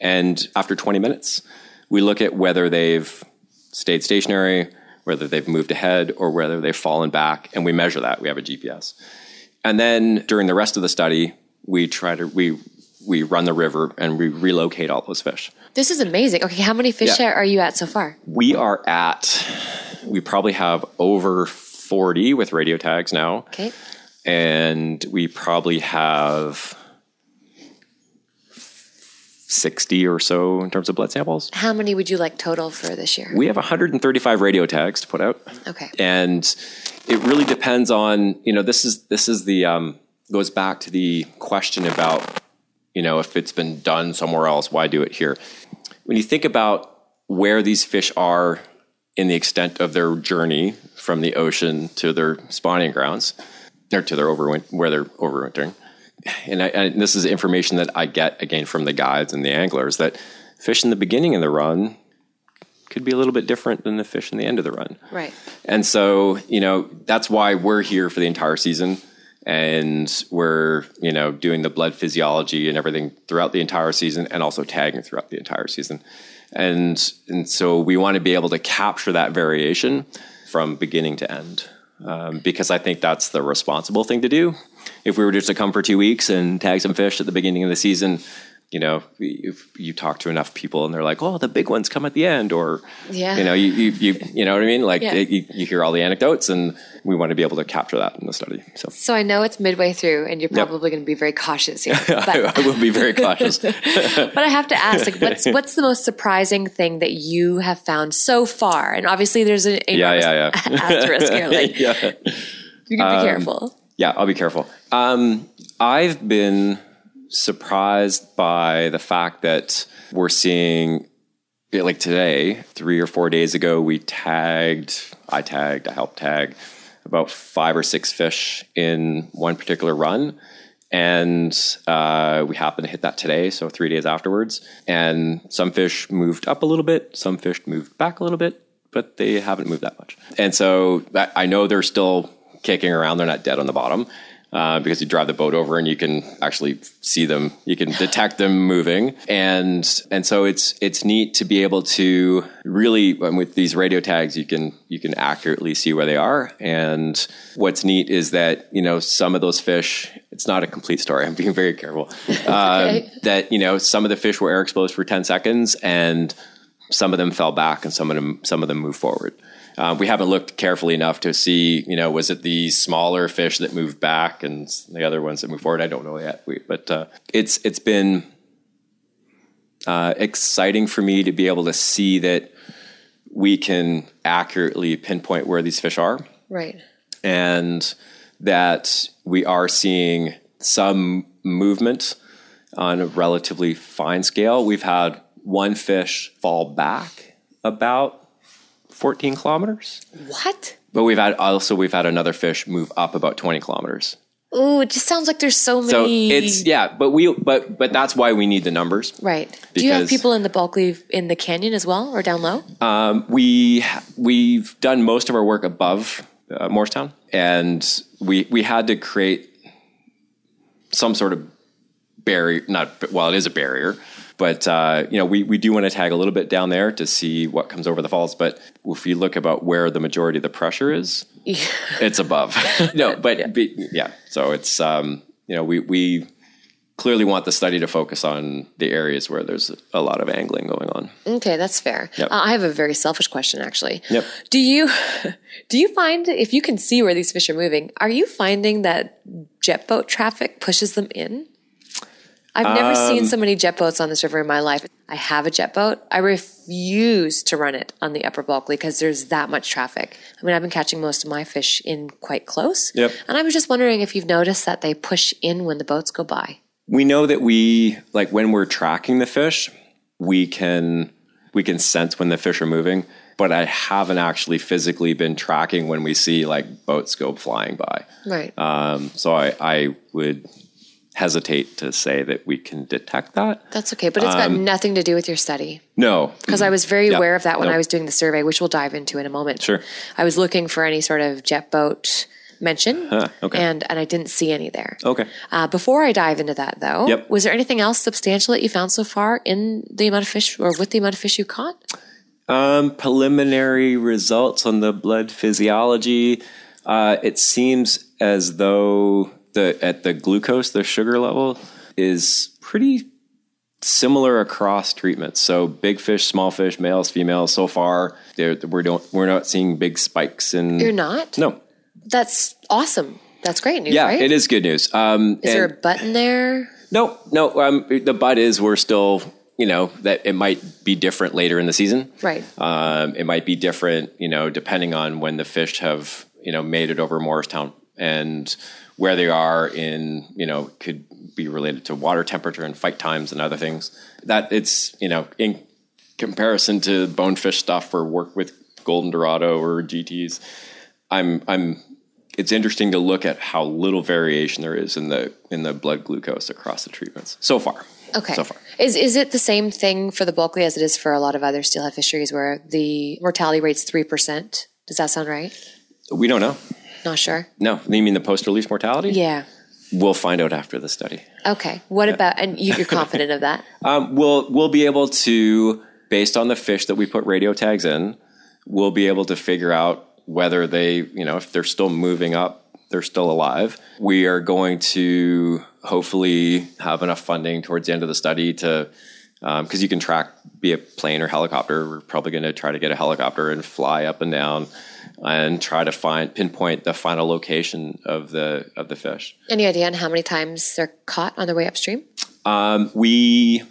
And after twenty minutes, we look at whether they've stayed stationary, whether they've moved ahead, or whether they've fallen back. And we measure that. We have a G P S. And then during the rest of the study, we try to, we we run the river and we relocate all those fish. This is amazing. Okay, how many fish yeah. are you at so far? We are at, we probably have over forty with radio tags now. Okay. And we probably have sixty or so in terms of blood samples. How many would you like total for this year? We have one hundred thirty-five radio tags to put out. Okay. And it really depends on, you know, this is, this is the, um, goes back to the question about, you know, if it's been done somewhere else, why do it here? When you think about where these fish are in the extent of their journey from the ocean to their spawning grounds, or to their overwinter, where they're overwintering. And, I, and this is information that I get, again, from the guides and the anglers, that fish in the beginning of the run could be a little bit different than the fish in the end of the run. Right. And so, you know, that's why we're here for the entire season. And we're, you know, doing the blood physiology and everything throughout the entire season and also tagging throughout the entire season. And, and so we want to be able to capture that variation from beginning to end. Um, because I think that's the responsible thing to do. If we were just to come for two weeks and tag some fish at the beginning of the season, you know, if you talk to enough people and they're like, oh, the big ones come at the end, or, yeah. you know, you, you, you, you know what I mean? Like yeah. it, you, you hear all the anecdotes, and we want to be able to capture that in the study. So, so I know it's midway through and you're probably yep. going to be very cautious here. But I will be very cautious. But I have to ask, like, what's, what's the most surprising thing that you have found so far? And obviously there's an yeah, yeah, yeah. asterisk here. Like, yeah. You can be um, careful. Yeah, I'll be careful. Um, I've been surprised by the fact that we're seeing, like today, three or four days ago, we tagged, I tagged, I helped tag about five or six fish in one particular run. And uh, we happened to hit that today, so three days afterwards. And some fish moved up a little bit, some fish moved back a little bit, but they haven't moved that much. And so I know they're still kicking around, they're not dead on the bottom. Uh, because you drive the boat over and you can actually see them, you can detect them moving, and and so it's it's neat to be able to really, with these radio tags, you can you can accurately see where they are. And what's neat is that, you know, some of those fish, it's not a complete story. I'm being very careful. Um, okay. That, you know, some of the fish were air exposed for ten seconds, and some of them fell back, and some of them some of them moved forward. Uh, we haven't looked carefully enough to see, you know, was it the smaller fish that moved back and the other ones that moved forward? I don't know yet. We, but uh, it's it's been uh, exciting for me to be able to see that we can accurately pinpoint where these fish are. Right. And that we are seeing some movement on a relatively fine scale. We've had one fish fall back about fourteen kilometers. What? But we've had also we've had another fish move up about twenty kilometers. Ooh, it just sounds like there's so many. So it's yeah, but we but but that's why we need the numbers, right? Do you have people in the Bulkley in the canyon as well, or down low? Um, we we've done most of our work above uh, Moricetown, and we we had to create some sort of barrier. Not well, it is a barrier. But, uh, you know, we, we do want to tag a little bit down there to see what comes over the falls. But if you look about where the majority of the pressure is, yeah. it's above. No, but yeah. Be, yeah. So it's, um, you know, we, we clearly want the study to focus on the areas where there's a lot of angling going on. Okay, that's fair. Yep. Uh, I have a very selfish question, actually. Yep. Do you do you find, if you can see where these fish are moving, are you finding that jet boat traffic pushes them in? I've never um, seen so many jet boats on this river in my life. I have a jet boat. I refuse to run it on the upper Bulkley because there's that much traffic. I mean, I've been catching most of my fish in quite close. Yep. And I was just wondering if you've noticed that they push in when the boats go by. We know that we, like when we're tracking the fish, we can we can sense when the fish are moving, but I haven't actually physically been tracking when we see like boats go flying by. Right. Um, so I, I would hesitate to say that we can detect that. That's okay, but it's got um, nothing to do with your study. No. Because I was very yeah, aware of that when no. I was doing the survey, which we'll dive into in a moment. Sure. I was looking for any sort of jet boat mention, huh, okay. and, and I didn't see any there. Okay. Uh, before I dive into that, though, yep. was there anything else substantial that you found so far in the amount of fish or with the amount of fish you caught? Um, preliminary results on the blood physiology. Uh, it seems as though the at the glucose, the sugar level, is pretty similar across treatments. So big fish, small fish, males, females. So far, we're don't we're not seeing big spikes in. You're not? No. That's awesome. That's great news, yeah, right? Yeah, it is good news. Um, is there a button there? No, no. Um, the but is we're still, you know, that it might be different later in the season. Right. Um, it might be different, you know, depending on when the fish have, you know, made it over Moricetown and where they are in, you know, could be related to water temperature and fight times and other things. That it's, you know, in comparison to bonefish stuff or work with golden dorado or G Ts, I'm, I'm, it's interesting to look at how little variation there is in the in the blood glucose across the treatments so far. Okay. So far. Is is it the same thing for the Bulkley as it is for a lot of other steelhead fisheries where the mortality rate's three percent? Does that sound right? We don't know. Not sure? No. You mean the post-release mortality? Yeah. We'll find out after the study. Okay. What yeah. about, and you're confident of that? Um, we'll we'll be able to, based on the fish that we put radio tags in, we'll be able to figure out whether they, you know, if they're still moving up, they're still alive. We are going to hopefully have enough funding towards the end of the study to, um, because you can track, be a plane or helicopter. We're probably going to try to get a helicopter and fly up and down and try to find, pinpoint the final location of the, of the fish. Any idea on how many times they're caught on their way upstream? Um, we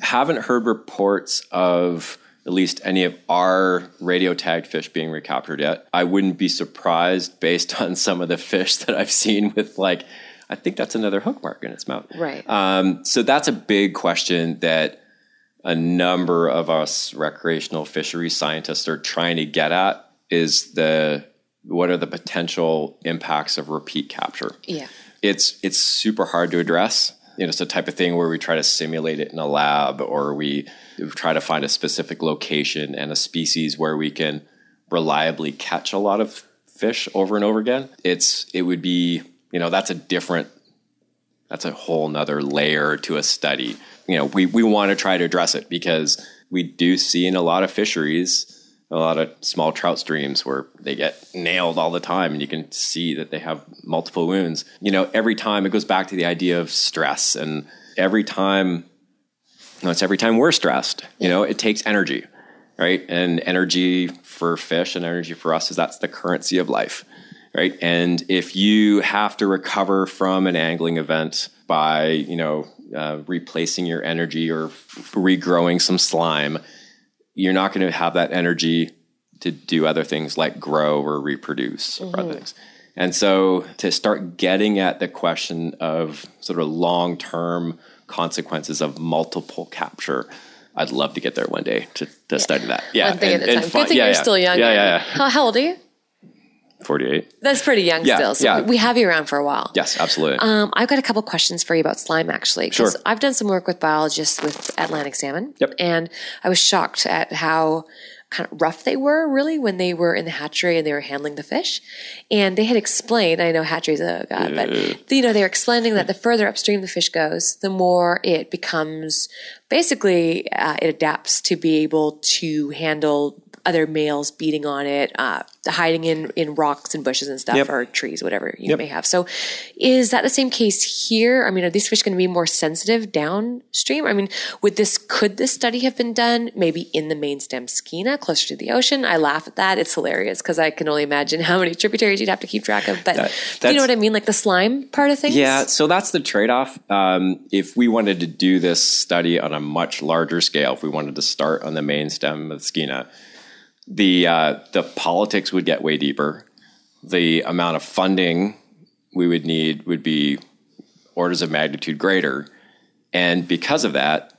haven't heard reports of at least any of our radio tagged fish being recaptured yet. I wouldn't be surprised based on some of the fish that I've seen with like, I think that's another hook mark in its mouth. Right. Um, so that's a big question that a number of us recreational fishery scientists are trying to get at is the, what are the potential impacts of repeat capture? Yeah. It's, it's super hard to address. You know, it's the type of thing where we try to simulate it in a lab or we try to find a specific location and a species where we can reliably catch a lot of fish over and over again. It's, it would be, you know, that's a different, that's a whole nother layer to a study. You know, we, we want to try to address it because we do see in a lot of fisheries, a lot of small trout streams where they get nailed all the time and you can see that they have multiple wounds. You know, every time it goes back to the idea of stress and every time, you know, it's every time we're stressed, you know, it takes energy, right? And energy for fish and energy for us is that's the currency of life, right? And if you have to recover from an angling event by, you know, uh, replacing your energy or regrowing some slime, you're not going to have that energy to do other things like grow or reproduce mm-hmm. or other things. And so to start getting at the question of sort of long-term consequences of multiple capture, I'd love to get there one day to, to yeah. study that. Yeah. One thing and, at a time. Fun. Good thing yeah, you're yeah. still young. Yeah, yeah, yeah. How, how old are you? forty-eight. That's pretty young yeah, still. So yeah. we have you around for a while. Yes, absolutely. Um, I've got a couple questions for you about slime, actually. Sure. I've done some work with biologists with Atlantic salmon. Yep. And I was shocked at how kind of rough they were, really, when they were in the hatchery and they were handling the fish. And they had explained, I know hatcheries, oh God, yeah. but, you know, they were explaining that the further upstream the fish goes, the more it becomes, basically, uh, it adapts to be able to handle other males beating on it, uh, hiding in, in rocks and bushes and stuff, yep. or trees, whatever you yep. may have. So is that the same case here? I mean, are these fish going to be more sensitive downstream? I mean, would this, could this study have been done maybe in the main stem Skeena, closer to the ocean? I laugh at that. It's hilarious because I can only imagine how many tributaries you'd have to keep track of. But that, you know what I mean? Like the slime part of things? Yeah, so that's the trade-off. Um, if we wanted to do this study on a much larger scale, if we wanted to start on the main stem of Skeena, the uh, the politics would get way deeper. The amount of funding we would need would be orders of magnitude greater. And because of that,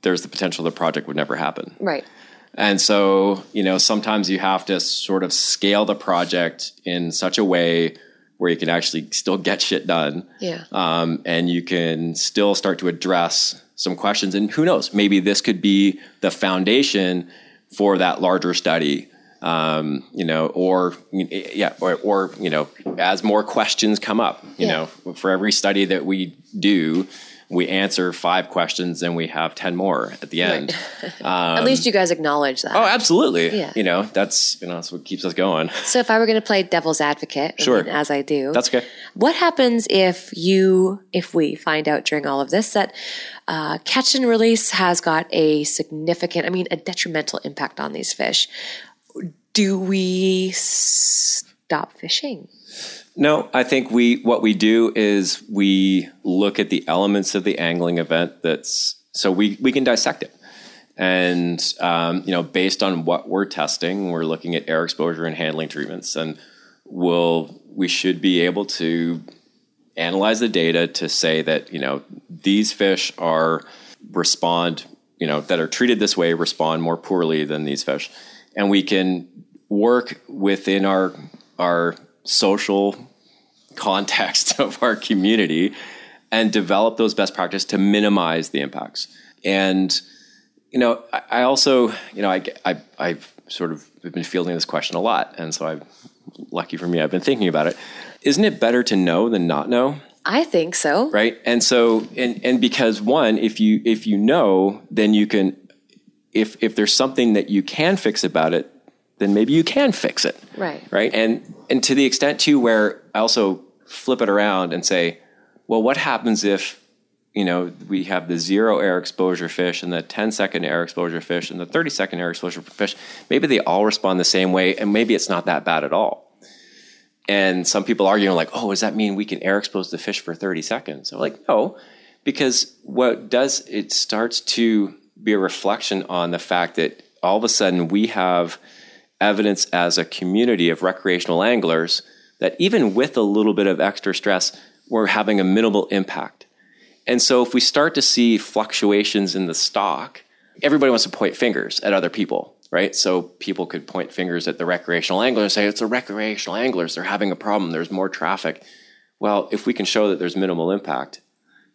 there's the potential the project would never happen. Right. And so, you know, sometimes you have to sort of scale the project in such a way where you can actually still get shit done. Yeah. Um, and you can still start to address some questions. And who knows, maybe this could be the foundation for that larger study, um, you know, or, yeah, or, or, you know, as more questions come up, you yeah. know, for every study that we do, we answer five questions and we have ten more at the end. Right. Um, at least you guys acknowledge that. Oh, absolutely. Yeah. You know, that's, you know, that's what keeps us going. So if I were going to play devil's advocate, sure. I mean, as I do. That's okay. What happens if you, if we find out during all of this that uh, catch and release has got a significant, I mean, a detrimental impact on these fish? Do we stop fishing? No, I think we what we do is we look at the elements of the angling event. That's so we, we can dissect it, and um, you know, based on what we're testing, we're looking at air exposure and handling treatments, and we'll we should be able to analyze the data to say that, you know, these fish are respond you know that are treated this way respond more poorly than these fish, and we can work within our our social context of our community and develop those best practices to minimize the impacts. And, you know, I, I also, you know, I, I, I've sort of been fielding this question a lot. And so I'm lucky for me, I've been thinking about it. Isn't it better to know than not know? I think so. Right. And so, and, and because one, if you, if you know, then you can, if, if there's something that you can fix about it, then maybe you can fix it. Right. Right. And and to the extent, too, where I also flip it around and say, well, what happens if, you know, we have the zero air exposure fish and the ten-second air exposure fish and the thirty-second air exposure fish? Maybe they all respond the same way, and maybe it's not that bad at all. And some people argue, like, oh, does that mean we can air expose the fish for thirty seconds? I'm like, no, because what does, it starts to be a reflection on the fact that all of a sudden we have evidence as a community of recreational anglers that even with a little bit of extra stress, we're having a minimal impact. And so if we start to see fluctuations in the stock, everybody wants to point fingers at other people, right? So people could point fingers at the recreational angler and say, it's the recreational anglers, they're having a problem, there's more traffic. Well, if we can show that there's minimal impact,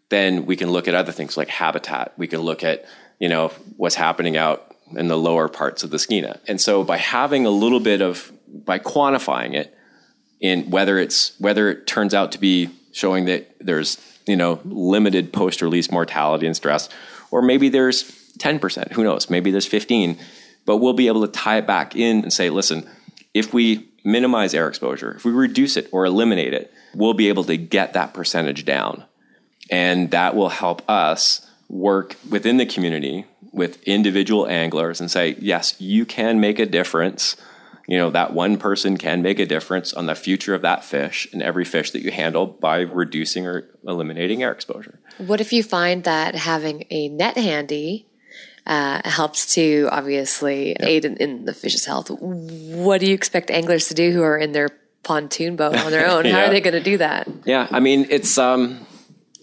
then we can look at other things like habitat. We can look at, you know, what's happening out in the lower parts of the Skeena. And so by having a little bit of, by quantifying it, in whether it's, whether it turns out to be showing that there's, you know, limited post-release mortality and stress, or maybe there's ten percent, who knows, maybe there's fifteen, but we'll be able to tie it back in and say, listen, if we minimize air exposure, if we reduce it or eliminate it, we'll be able to get that percentage down. And that will help us work within the community with individual anglers and say, yes, you can make a difference. You know, that one person can make a difference on the future of that fish and every fish that you handle by reducing or eliminating air exposure. What if you find that having a net handy uh, helps to obviously yep. aid in, in the fish's health? What do you expect anglers to do who are in their pontoon boat on their own? How yeah. are they going to do that? Yeah, I mean, it's... um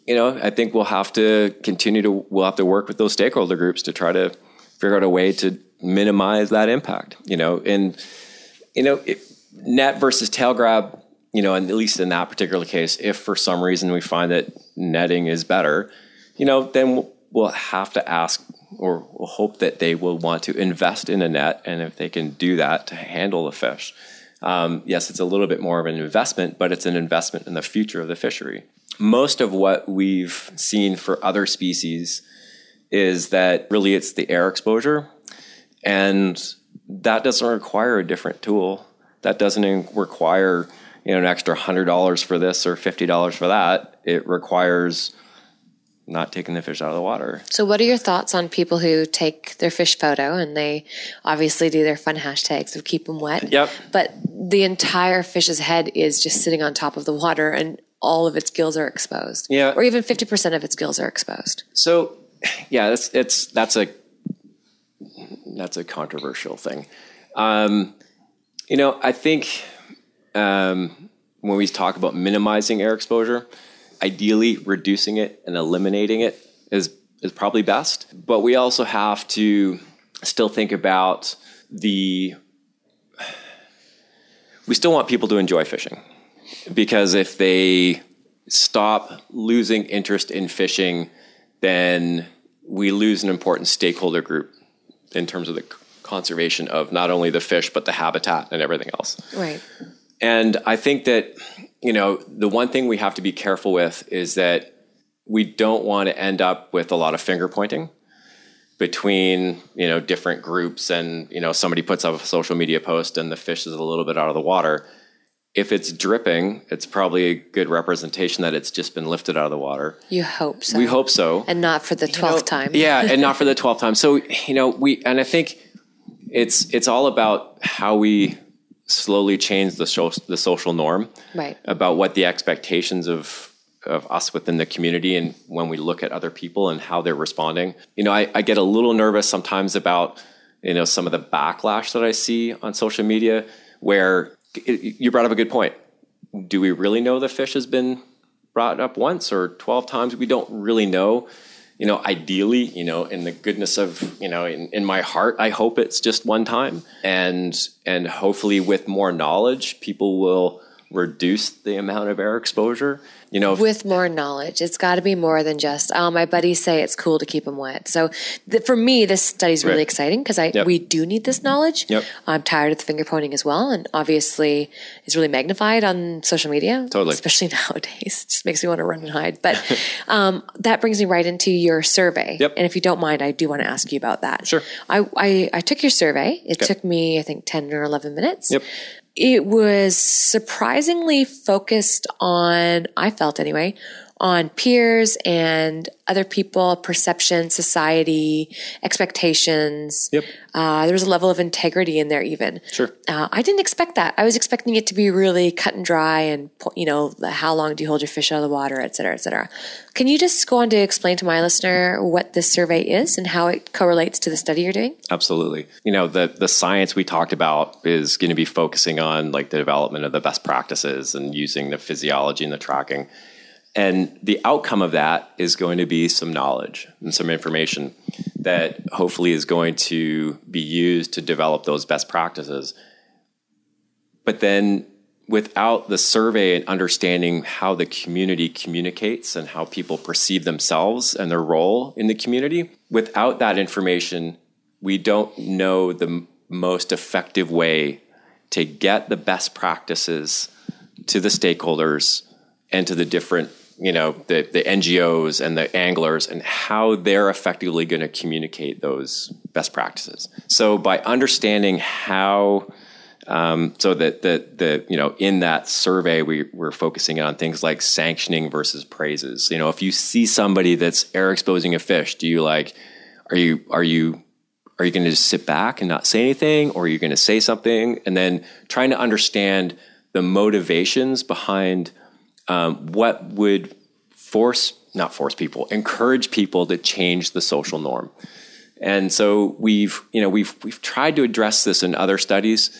You know, I think we'll have to continue to, we'll have to work with those stakeholder groups to try to figure out a way to minimize that impact, you know, and, you know, it, net versus tail grab, you know, and at least in that particular case, if for some reason we find that netting is better, you know, then we'll, we'll have to ask or we'll hope that they will want to invest in a net. And if they can do that to handle the fish, um, yes, it's a little bit more of an investment, but it's an investment in the future of the fishery. Most of what we've seen for other species is that really it's the air exposure and that doesn't require a different tool. That doesn't require, you know, an extra one hundred dollars for this or fifty dollars for that. It requires not taking the fish out of the water. So what are your thoughts on people who take their fish photo and they obviously do their fun hashtags of keep them wet? Yep. But the entire fish's head is just sitting on top of the water and all of its gills are exposed. Yeah. Or even fifty percent of its gills are exposed. So, yeah, it's, it's that's a that's a controversial thing. Um, you know, I think um, when we talk about minimizing air exposure, ideally reducing it and eliminating it is, is probably best. But we also have to still think about the... We still want people to enjoy fishing, because if they stop losing interest in fishing, then we lose an important stakeholder group in terms of the conservation of not only the fish, but the habitat and everything else. Right. And I think that, you know, the one thing we have to be careful with is that we don't want to end up with a lot of finger pointing between, you know, different groups and, you know, somebody puts up a social media post and the fish is a little bit out of the water. If it's dripping, it's probably a good representation that it's just been lifted out of the water. You hope so. We hope so. And not for the twelfth you know, time. Yeah, and not for the twelfth time. So, you know, we, and I think it's it's all about how we slowly change the so, the social norm, right, about what the expectations of of us within the community and when we look at other people and how they're responding. You know, I, I get a little nervous sometimes about, you know, some of the backlash that I see on social media where... You brought up a good point. Do we really know the fish has been brought up once or twelve times? We don't really know. You know, ideally, you know, in the goodness of, you know, in, in my heart, I hope it's just one time. And and hopefully with more knowledge, people will reduce the amount of air exposure. You know, with more knowledge, it's got to be more than just, oh, my buddies say it's cool to keep them wet. So th- for me, this study is really right. exciting because I yep. we do need this knowledge. Yep. I'm tired of the finger pointing as well. And obviously it's really magnified on social media. Totally. Especially nowadays. It just makes me want to run and hide. But um, that brings me right into your survey. Yep. And if you don't mind, I do want to ask you about that. Sure. I, I, I took your survey. It okay. took me, I think, ten or eleven minutes. Yep. It was surprisingly focused on, I felt anyway, on peers and other people, perception, society, expectations. Yep. Uh, there was a level of integrity in there even. Sure. Uh, I didn't expect that. I was expecting it to be really cut and dry and, you know, how long do you hold your fish out of the water, et cetera, et cetera. Can you just go on to explain to my listener what this survey is and how it correlates to the study you're doing? Absolutely. You know, the, the science we talked about is going to be focusing on like the development of the best practices and using the physiology and the tracking. And the outcome of that is going to be some knowledge and some information that hopefully is going to be used to develop those best practices. But then without the survey and understanding how the community communicates and how people perceive themselves and their role in the community, without that information, we don't know the m- most effective way to get the best practices to the stakeholders and to the different, you know, the, the N G Os and the anglers and how they're effectively going to communicate those best practices. So by understanding how... Um, so that the, the, you know, in that survey, we were focusing on things like sanctioning versus praises. You know, if you see somebody that's air exposing a fish, do you like, are you, are you, are you going to just sit back and not say anything, or are you going to say something? And then trying to understand the motivations behind um, what would force, not force people, encourage people to change the social norm. And so we've, you know, we've, we've tried to address this in other studies,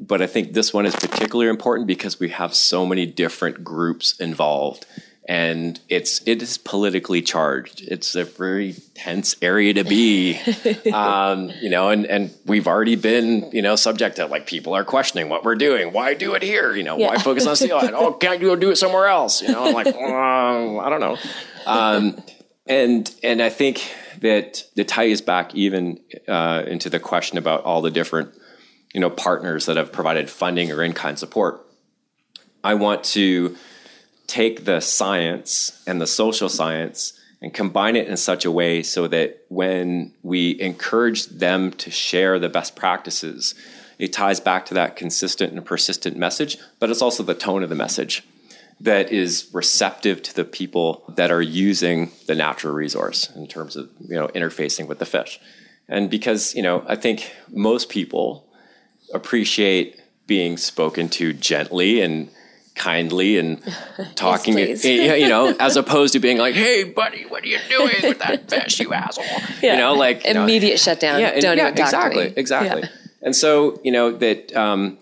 but I think this one is particularly important because we have so many different groups involved, and it's it is politically charged. It's a very tense area to be, um, you know. And, and we've already been, you know, subject to like people are questioning what we're doing. Why do it here? You know, yeah. Why focus on steelhead? Oh, can't you go do it somewhere else? You know, I'm like, oh, I don't know. Um, and and I think that it ties back even uh, into the question about all the different, you know, partners that have provided funding or in-kind support. I want to take the science and the social science and combine it in such a way so that when we encourage them to share the best practices, it ties back to that consistent and persistent message, but it's also the tone of the message that is receptive to the people that are using the natural resource in terms of, you know, interfacing with the fish. And because, you know, I think most people appreciate being spoken to gently and kindly and talking, yes, you know, as opposed to being like, hey, buddy, what are you doing with that fish, you asshole? Yeah. You know, like immediate you know, shutdown. Yeah, Don't yeah, exactly, exactly. Yeah. And so, you know, that, um,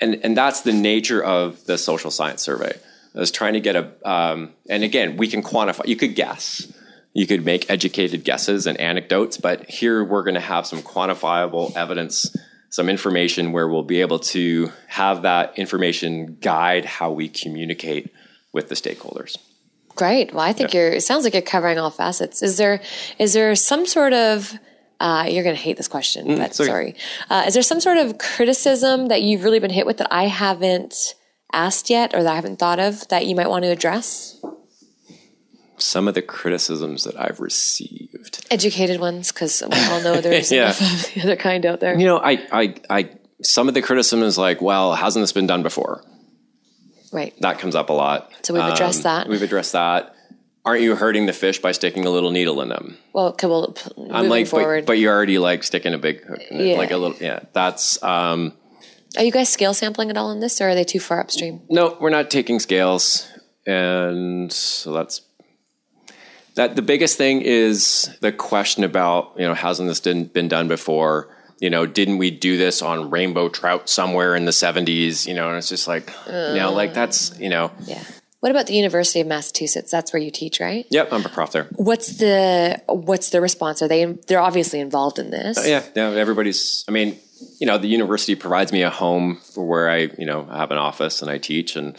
and, and that's the nature of the social science survey. I was trying to get a, um, and again, we can quantify, you could guess, you could make educated guesses and anecdotes, but here we're going to have some quantifiable evidence, some information where we'll be able to have that information guide how we communicate with the stakeholders. Great. Well, I think yeah. you're, it sounds like you're covering all facets. Is there, is there some sort of, Uh, you're going to hate this question, mm, but sorry. sorry. Uh, is there some sort of criticism that you've really been hit with that I haven't asked yet or that I haven't thought of that you might want to address? Some of the criticisms that I've received. Educated ones, because we all know there's yeah. enough of the other kind out there. You know, I, I, I, some of the criticism is like, well, hasn't this been done before? Right. That comes up a lot. So we've addressed um, that. We've addressed that. Aren't you hurting the fish by sticking a little needle in them? Well, okay, well, I'm like, forward. But, but you're already like sticking a big hook in yeah. it, like a little, yeah, that's. Um, are you guys scale sampling at all in this, or are they too far upstream? No, we're not taking scales. And so that's, that the biggest thing is the question about, you know, hasn't this been done before? You know, didn't we do this on rainbow trout somewhere in the seventies? You know, and it's just like, uh, you know, like that's, you know. Yeah. What about the University of Massachusetts? That's where you teach, right? Yep, I'm a prof there. What's the what's the response? Are they they're obviously involved in this? Uh, yeah, yeah. Everybody's. I mean, you know, the university provides me a home for where I, you know, I have an office and I teach and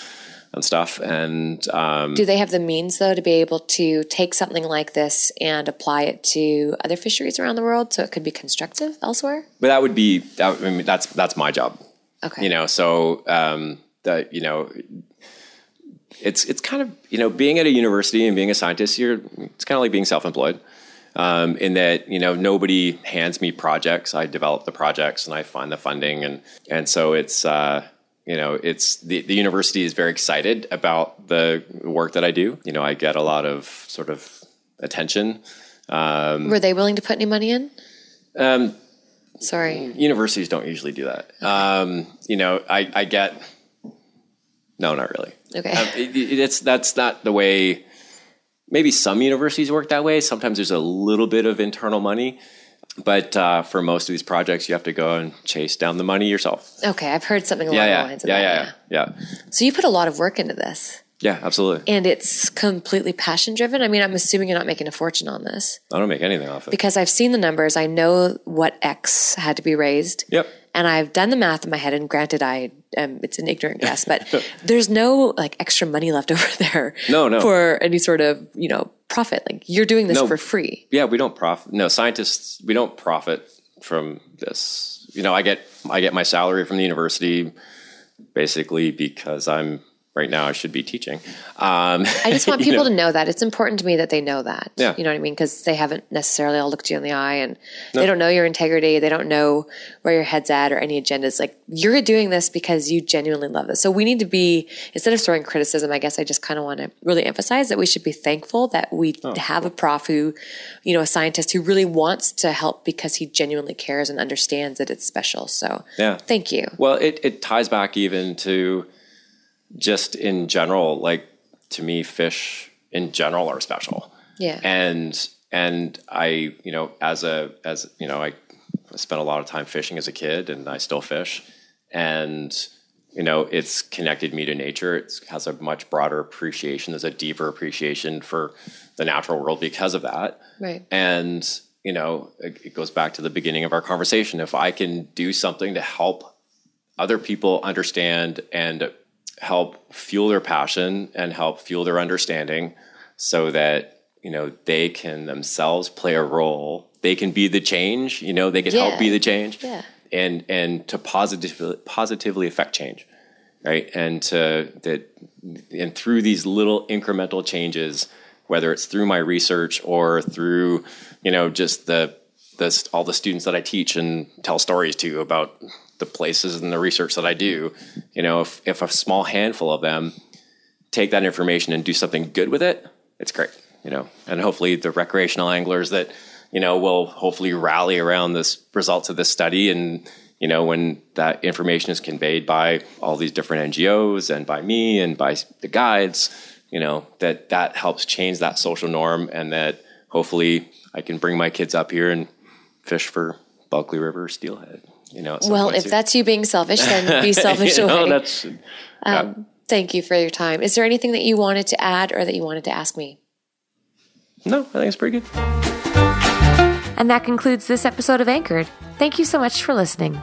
and stuff. And um, do they have the means though to be able to take something like this and apply it to other fisheries around the world, so it could be constructive elsewhere? But that would be that. I mean, that's that's my job. Okay. You know, so um, that you know. It's it's kind of, you know, being at a university and being a scientist, you're it's kind of like being self-employed um, in that, you know, nobody hands me projects. I develop the projects and I find the funding. And and so it's, uh, you know, it's the, the university is very excited about the work that I do. You know, I get a lot of sort of attention. Um, Were they willing to put any money in? Um, Sorry. Universities don't usually do that. Okay. Um, you know, I, I get... No, not really. Okay. Um, it, it, it's, that's not the way, maybe some universities work that way. Sometimes there's a little bit of internal money, but uh, for most of these projects, you have to go and chase down the money yourself. Okay. I've heard something along yeah, yeah. the lines of yeah, that. Yeah, yeah, yeah. So you put a lot of work into this. Yeah, absolutely. And it's completely passion driven. I mean, I'm assuming you're not making a fortune on this. I don't make anything off it. Because I've seen the numbers. I know what X had to be raised. Yep. And I've done the math in my head, and granted, I um, it's an ignorant guess, but there's no like extra money left over there. No, no. For any sort of, you know, profit. Like you're doing this no, for free. Yeah, we don't profit. No, scientists, we don't profit from this. You know, I get I get my salary from the university basically because I'm right now I should be teaching. Um, I just want people you know? to know that it's important to me that they know that. Yeah. You know what I mean? Because they haven't necessarily all looked you in the eye, and no. they don't know your integrity. They don't know where your head's at or any agendas. Like you're doing this because you genuinely love this. So we need to be, instead of throwing criticism, I guess I just kind of want to really emphasize that we should be thankful that we oh, have cool. a prof who, you know, a scientist who really wants to help because he genuinely cares and understands that it's special. So yeah. thank you. Well, it, it ties back even to, just in general, like to me, fish in general are special. Yeah. And, and I, you know, as a, as you know, I spent a lot of time fishing as a kid and I still fish, and, you know, it's connected me to nature. It has a much broader appreciation. There's a deeper appreciation for the natural world because of that. Right. And, you know, it, it goes back to the beginning of our conversation. If I can do something to help other people understand and help fuel their passion and help fuel their understanding so that, you know, they can themselves play a role. They can be the change, you know, they can yeah. help be the change yeah. and, and to positively, positively affect change. Right. And to that, and through these little incremental changes, whether it's through my research or through, you know, just the, the all the students that I teach and tell stories to about the places and the research that I do. You know, if, if a small handful of them take that information and do something good with it, it's great, you know. And hopefully the recreational anglers that, you know, will hopefully rally around this results of this study. And, you know, when that information is conveyed by all these different N G Os and by me and by the guides, you know, that that helps change that social norm, and that hopefully I can bring my kids up here and fish for Bulkley River steelhead. You know, well, if soon. That's you being selfish, then be selfish you know, away. That's, um, yeah. Thank you for your time. Is there anything that you wanted to add or that you wanted to ask me? No, I think it's pretty good. And that concludes this episode of Anchored. Thank you so much for listening.